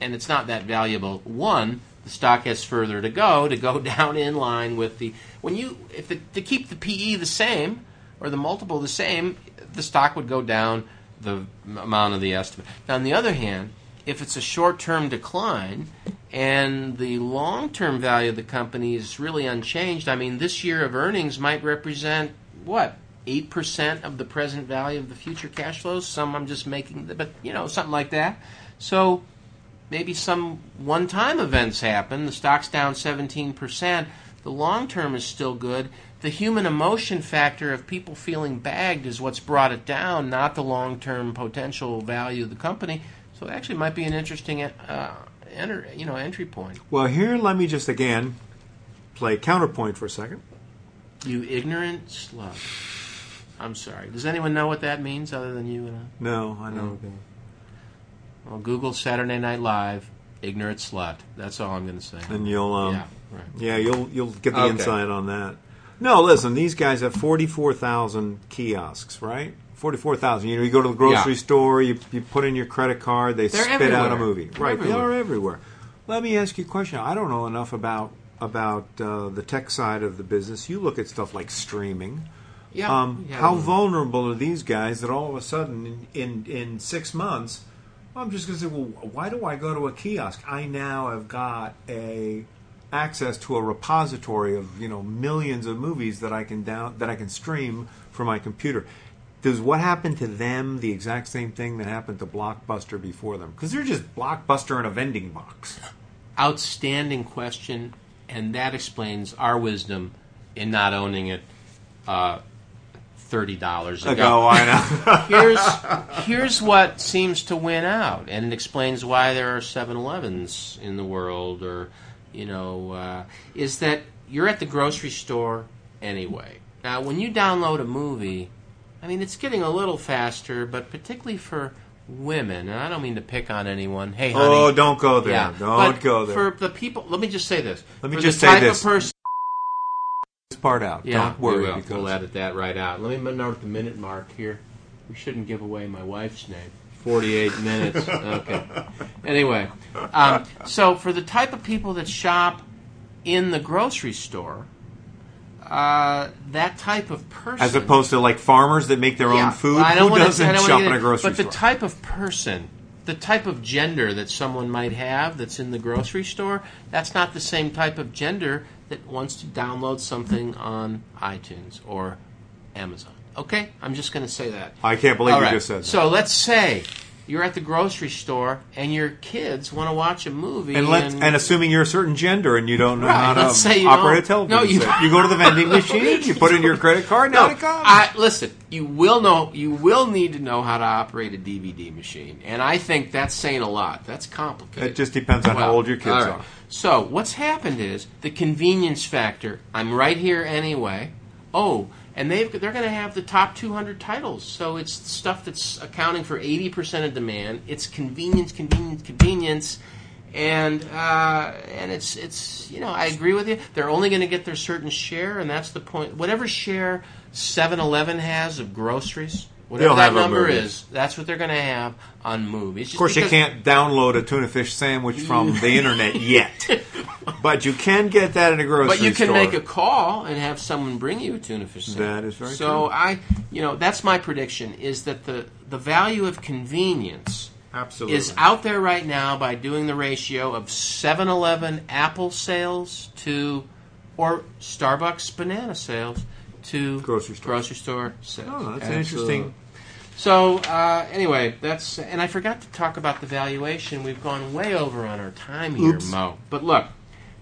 and it's not that valuable. One, the stock has further to go to go down in line with the when you if the, to keep the P E the same or the multiple the same, the stock would go down the amount of the estimate. Now, on the other hand, if it's a short-term decline and the long-term value of the company is really unchanged, I mean, this year of earnings might represent what eight percent of the present value of the future cash flows. Some I'm just making, but you know, something like that. So maybe some one-time events happen. The stock's down seventeen percent. The long-term is still good. The human emotion factor of people feeling bagged is what's brought it down, not the long-term potential value of the company. So it actually might be an interesting uh, enter, you know, entry point. Well, here let me just, again, play counterpoint for a second. You ignorant slug. I'm sorry. Does anyone know what that means other than you and I? No, I don't. Okay. Well, Google Saturday Night Live, ignorant slut. That's all I'm going to say. And you'll, um, yeah, right. yeah, you'll you'll get the okay. insight on that. No, listen, these guys have forty-four thousand kiosks, right? Forty-four thousand. You know, you go to the grocery yeah. store, you you put in your credit card, they They're spit everywhere. out a movie. They're right, everywhere. they are everywhere. Let me ask you a question. I don't know enough about about uh, the tech side of the business. You look at stuff like streaming. Yeah. Um, yeah how yeah. vulnerable are these guys that all of a sudden in in, in six months? I'm just going to say, well, why do I go to a kiosk? I now have got a access to a repository of, you know, millions of movies that I can down that I can stream from my computer. Does what happened to them the exact same thing that happened to Blockbuster before them? Because they're just Blockbuster in a vending box. Outstanding question, and that explains our wisdom in not owning it uh, thirty dollars ago. ago I know. here's, here's what seems to win out, and it explains why there are seven elevens in the world, or, you know, uh, is that you're at the grocery store anyway. Now, when you download a movie, I mean, it's getting a little faster, but particularly for women, and I don't mean to pick on anyone. Hey, honey. Oh, don't go there. Yeah, don't go there. For the people, let me just say this. Let me for just the say type this. Of person part out. Yeah, don't worry. We will. We'll edit that right out. Let me note the minute mark here. We shouldn't give away my wife's name. forty-eight minutes. Okay. Anyway, um, so for the type of people that shop in the grocery store, uh, that type of person... As opposed to like farmers that make their yeah, own food? Well, I don't Who wanna, doesn't I don't shop in a grocery but store? But the type of person, the type of gender that someone might have that's in the grocery store, that's not the same type of gender that wants to download something on iTunes or Amazon. Okay? I'm just going to say that. I can't believe All you right. just said that. So let's say you're at the grocery store and your kids want to watch a movie. And, let's, and, and assuming you're a certain gender and you don't know right, how to let's say you operate a television no, you, set. You go to the vending machine, you put in your credit card, now no, it comes. I, listen, you will, know, you will need to know how to operate a D V D machine. And I think that's saying a lot. That's complicated. It just depends on well, how old your kids right. are. So what's happened is the convenience factor. I'm right here anyway. Oh, and they've, they're going to have the top two hundred titles. So it's stuff that's accounting for eighty percent of demand. It's convenience, convenience, convenience. And uh, and it's it's you know, I agree with you. They're only going to get their certain share, and that's the point. Whatever share seven eleven has of groceries, whatever that number is, that's what they're going to have on movies. Just of course, you can't download a tuna fish sandwich from the internet yet, but you can get that in a grocery store. But you can store. make a call and have someone bring you a tuna fish sandwich. That is very so true. So I, you know, that's my prediction: is that the the value of convenience. Absolutely. Is out there right now by doing the ratio of seven eleven Apple sales to, or Starbucks banana sales to grocery store, grocery store sales. Oh, that's and interesting. So, so uh, anyway, that's, and I forgot to talk about the valuation. We've gone way over on our time here, Oops. Mo. But look,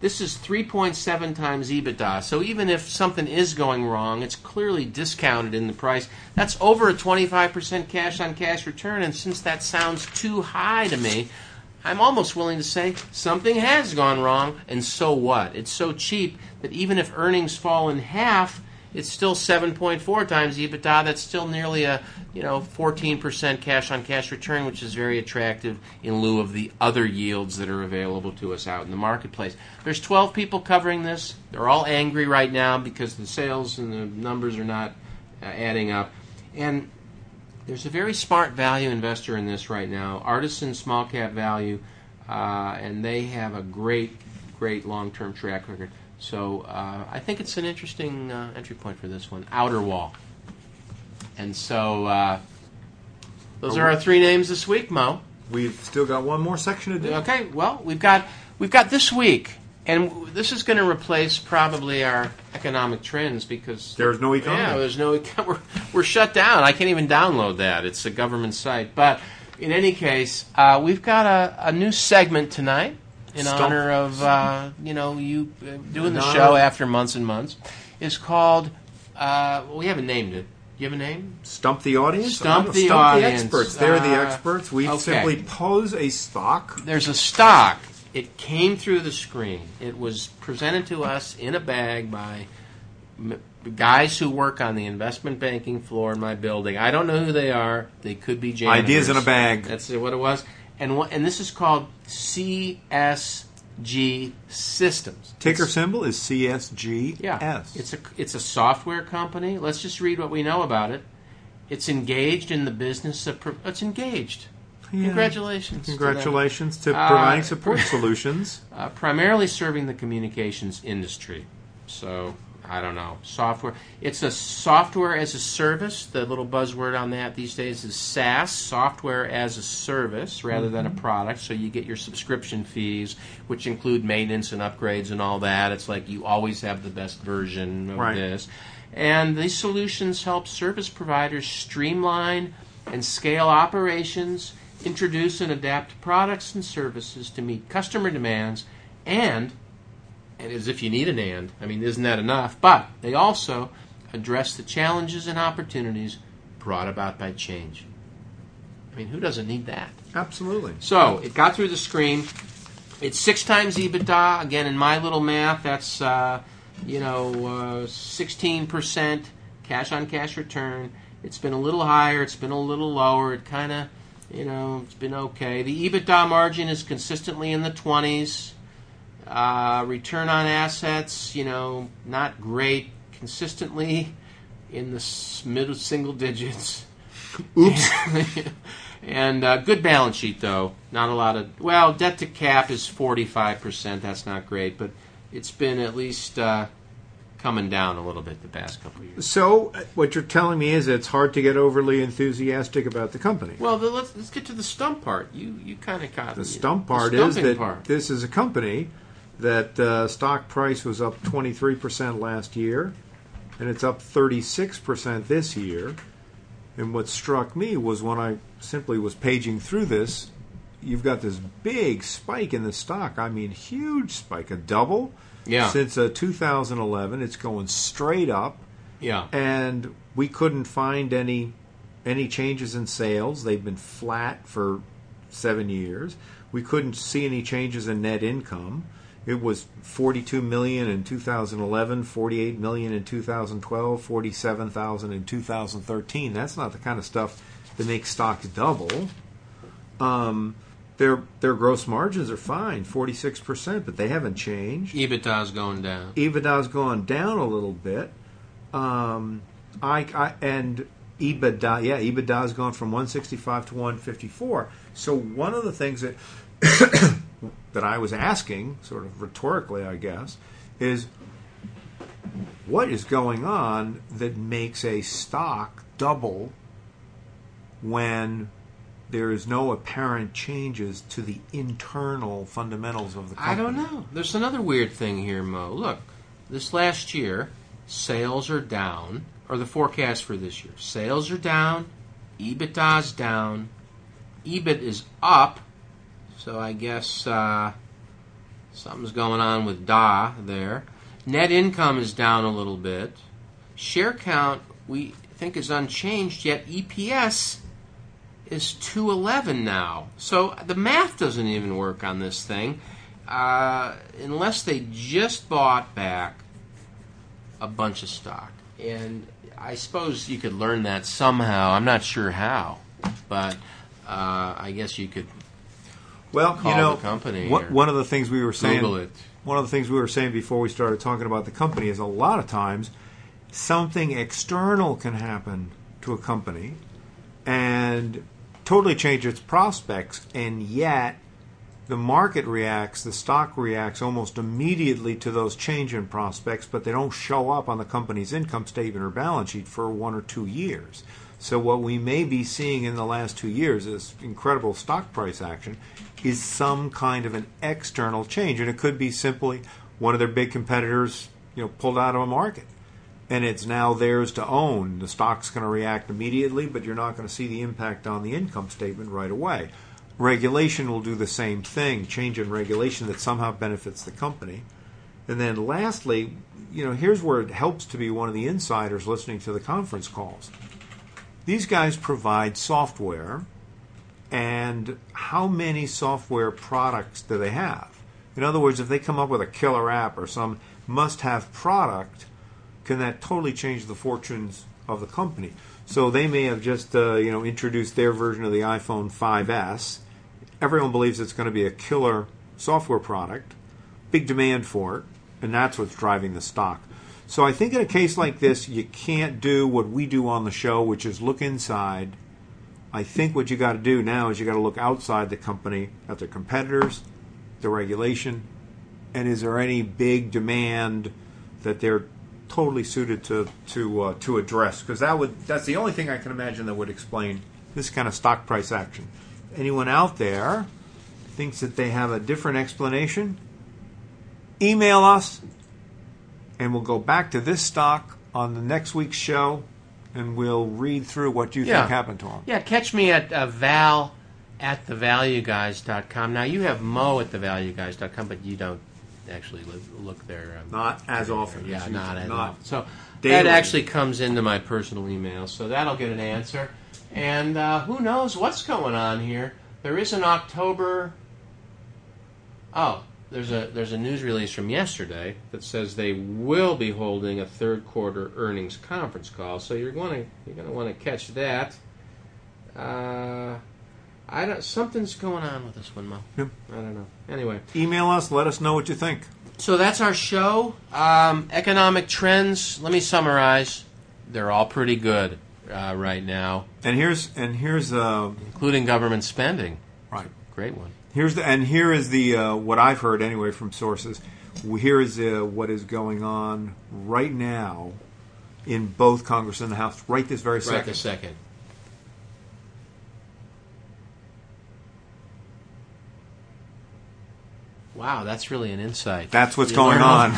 this is three point seven times EBITDA. So even if something is going wrong, it's clearly discounted in the price. That's over a twenty-five percent cash-on-cash return, and since that sounds too high to me, I'm almost willing to say something has gone wrong, and so what? It's so cheap that even if earnings fall in half, it's still seven point four times EBITDA. That's still nearly a, you know, fourteen percent cash-on-cash return, which is very attractive in lieu of the other yields that are available to us out in the marketplace. There's twelve people covering this. They're all angry right now because the sales and the numbers are not uh, adding up. And there's a very smart value investor in this right now, Artisan Small Cap Value, uh, and they have a great, great long-term track record. So uh, I think it's an interesting uh, entry point for this one, Outerwall. And so uh, those are our three names this week, Mo. We've still got one more section to do. Okay, well, we've got we've got this week, and this is going to replace probably our economic trends because there's no economy. Yeah, there's no we're we're shut down. I can't even download that. It's a government site. But in any case, uh, we've got a, a new segment tonight. In Stump. honor of uh, you know you uh, doing the show after months and months, is called. Uh, well, we haven't named it. You have a name? Stump the audience. Stump the Stump audience. The experts. They're uh, the experts. We okay. simply pose a stock. There's a stock. It came through the screen. It was presented to us in a bag by m- guys who work on the investment banking floor in my building. I don't know who they are. They could be janitors. Ideas in a bag. That's what it was. And and this is called C S G Systems. Ticker it's, symbol is C S G S. Yeah, it's a, it's a software company. Let's just read what we know about it. It's engaged in the business of... Pro- it's engaged. Yeah. Congratulations. Congratulations to, to providing uh, support solutions. Uh, primarily serving the communications industry. So, I don't know. Software. It's a software as a service. The little buzzword on that these days is SaaS, software as a service, rather mm-hmm. than a product. So you get your subscription fees, which include maintenance and upgrades and all that. It's like you always have the best version of right. this. And these solutions help service providers streamline and scale operations, introduce and adapt products and services to meet customer demands, and And as if you need an and. I mean, isn't that enough? But they also address the challenges and opportunities brought about by change. I mean, who doesn't need that? Absolutely. So it got through the screen. It's six times EBITDA. Again, in my little math, that's, uh, you know, uh, sixteen percent cash-on-cash return. It's been a little higher. It's been a little lower. It kind of, you know, it's been okay. The EBITDA margin is consistently in the twenties. Uh, return on assets, you know, not great, consistently in the mid single digits. Oops. And uh, good balance sheet, though. Not a lot of, well, debt to cap is forty-five percent. That's not great, but it's been at least uh, coming down a little bit the past couple of years. So what you're telling me is it's hard to get overly enthusiastic about the company. Well, the, let's, let's get to the stump part. You you kind of caught the stump part the is that part. This is a company that uh, stock price was up twenty-three percent last year, and it's up thirty-six percent this year. And what struck me was when I simply was paging through this, you've got this big spike in the stock. I mean, huge spike, a double. Yeah. Since uh, two thousand eleven, it's going straight up. Yeah. And we couldn't find any any changes in sales. They've been flat for seven years. We couldn't see any changes in net income. It was forty-two million dollars in two thousand eleven, forty-eight million dollars in two thousand twelve, forty-seven thousand dollars in two thousand thirteen. That's not the kind of stuff that makes stocks double. Um, Their their gross margins are fine, forty-six percent, but they haven't changed. EBITDA's going down. EBITDA's going down a little bit. Um, I, I and EBITDA, yeah, EBITDA's gone from one sixty-five to one fifty-four. So one of the things that that I was asking, sort of rhetorically, I guess, is what is going on that makes a stock double when there is no apparent changes to the internal fundamentals of the company? I don't know. There's another weird thing here, Mo. Look, this last year, sales are down, or the forecast for this year. Sales are down, EBITDA's down, EBIT is up, so I guess uh, something's going on with D A there. Net income is down a little bit. Share count, we think, is unchanged, yet E P S is two eleven now. So the math doesn't even work on this thing uh, unless they just bought back a bunch of stock. And I suppose you could learn that somehow. I'm not sure how, but uh, I guess you could well, call you know, the company. One, one of the things we were saying, Google it. One of the things we were saying before we started talking about the company is a lot of times something external can happen to a company and totally change its prospects, and yet the market reacts, the stock reacts almost immediately to those change in prospects, but they don't show up on the company's income statement or balance sheet for one or two years. So what we may be seeing in the last two years, is incredible stock price action, is some kind of an external change, and it could be simply one of their big competitors, you know, pulled out of a market. And it's now theirs to own. The stock's going to react immediately, but you're not going to see the impact on the income statement right away. Regulation will do the same thing, change in regulation that somehow benefits the company. And then lastly, you know, here's where it helps to be one of the insiders listening to the conference calls. These guys provide software, and how many software products do they have? In other words, if they come up with a killer app or some must-have product, can that totally change the fortunes of the company? So they may have just uh, you know, introduced their version of the iPhone five S. Everyone believes it's going to be a killer software product, big demand for it, and that's what's driving the stock. So I think in a case like this, you can't do what we do on the show, which is look inside. I think what you got to do now is you got to look outside the company at their competitors, the regulation, and is there any big demand that they're totally suited to to uh, to address, because that would that's the only thing I can imagine that would explain this kind of stock price action. Anyone out there thinks that they have a different explanation, email us, and we'll go back to this stock on the next week's show, and we'll read through what you yeah. think happened to them. Yeah, catch me at uh, Val at the value guys dot com. Now, you have Mo at the value guys dot com, but you don't actually look there. Um, not as often. There. Yeah, as not as not often. So daily. That actually comes into my personal email, so that'll get an answer. And uh, who knows what's going on here. There is an October... Oh, there's a there's a news release from yesterday that says they will be holding a third quarter earnings conference call, so you're going to you're going to want to catch that. Uh... I don't. Something's going on with this one, Mo. Yep. I don't know. Anyway. Email us. Let us know what you think. So that's our show. Um, economic trends, let me summarize. They're all pretty good uh, right now. And here's... and here's uh, including government spending. Right. Great one. Here's the, and here is the uh, what I've heard, anyway, from sources. Here is uh, what is going on right now in both Congress and the House right this very second. Right this second. Wow, that's really an insight. That's what's you going on.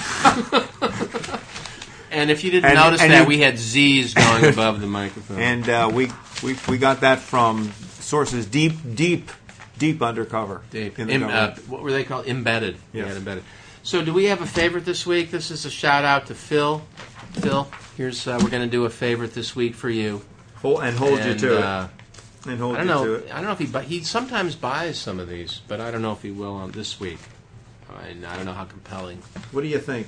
And if you didn't and, notice and that, it, we had Z's going above the microphone. And uh, we, we we got that from sources deep, deep, deep undercover. Deep. In the Im, uh, what were they called? Embedded. Yes. Yeah, embedded. So do we have a favorite this week? This is a shout-out to Phil. Phil, here's uh, we're going to do a favorite this week for you. Hold, and hold and, you to uh, it. And hold I don't you know, to it. I don't know if he... Bu- he sometimes buys some of these, but I don't know if he will on this week. And I don't know how compelling. What do you think?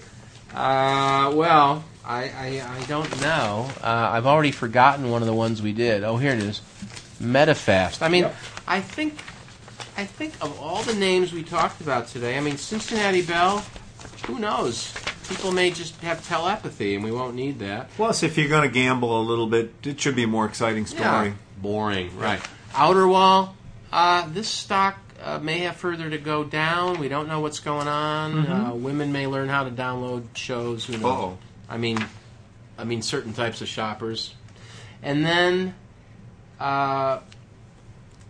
Uh, well, I, I I don't know. Uh, I've already forgotten one of the ones we did. Oh, here it is, Medifast. I mean, yep. I think I think of all the names we talked about today, I mean, Cincinnati Bell, who knows? People may just have telepathy, and we won't need that. Plus, if you're going to gamble a little bit, it should be a more exciting story. Yeah. Boring, right. Outerwall, uh, this stock uh, may have further to go down. We don't know what's going on. Mm-hmm. Uh, women may learn how to download shows. Who knows? Uh-oh. I mean, I mean, certain types of shoppers. And then... Uh,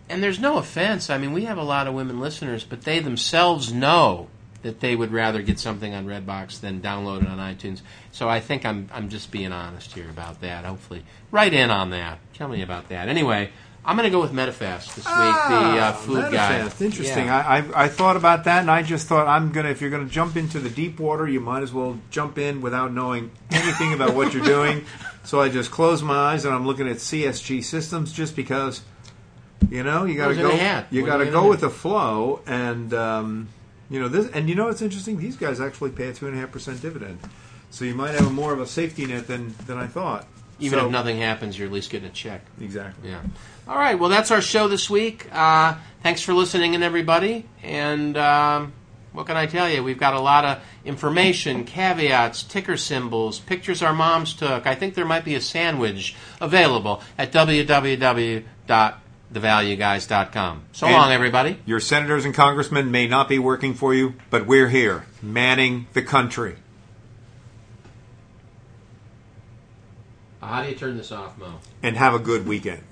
and there's no offense. I mean, we have a lot of women listeners, but they themselves know that they would rather get something on Redbox than download it on iTunes. So I think I'm I'm just being honest here about that, hopefully. Write in on that. Tell me about that. Anyway, I'm going to go with Medifast this ah, week, the uh, food Medifast. guy. Medifast, interesting. Yeah. I, I I thought about that, and I just thought, I'm gonna if you're going to jump into the deep water, you might as well jump in without knowing anything about what you're doing. So I just closed my eyes, and I'm looking at C S G Systems just because... You know, you gotta go. You gotta go with the flow, and um, you know this. And you know what's interesting? These guys actually pay a two and a half percent dividend, so you might have more of a safety net than than I thought. Even so, if nothing happens, you're at least getting a check. Exactly. Yeah. All right. Well, that's our show this week. Uh, thanks for listening, and everybody. And um, what can I tell you? We've got a lot of information, caveats, ticker symbols, pictures our moms took. I think there might be a sandwich available at w w w dot the value guys dot com. So and long, everybody. Your senators and congressmen may not be working for you, but we're here, manning the country. How do you turn this off, Mo? And have a good weekend.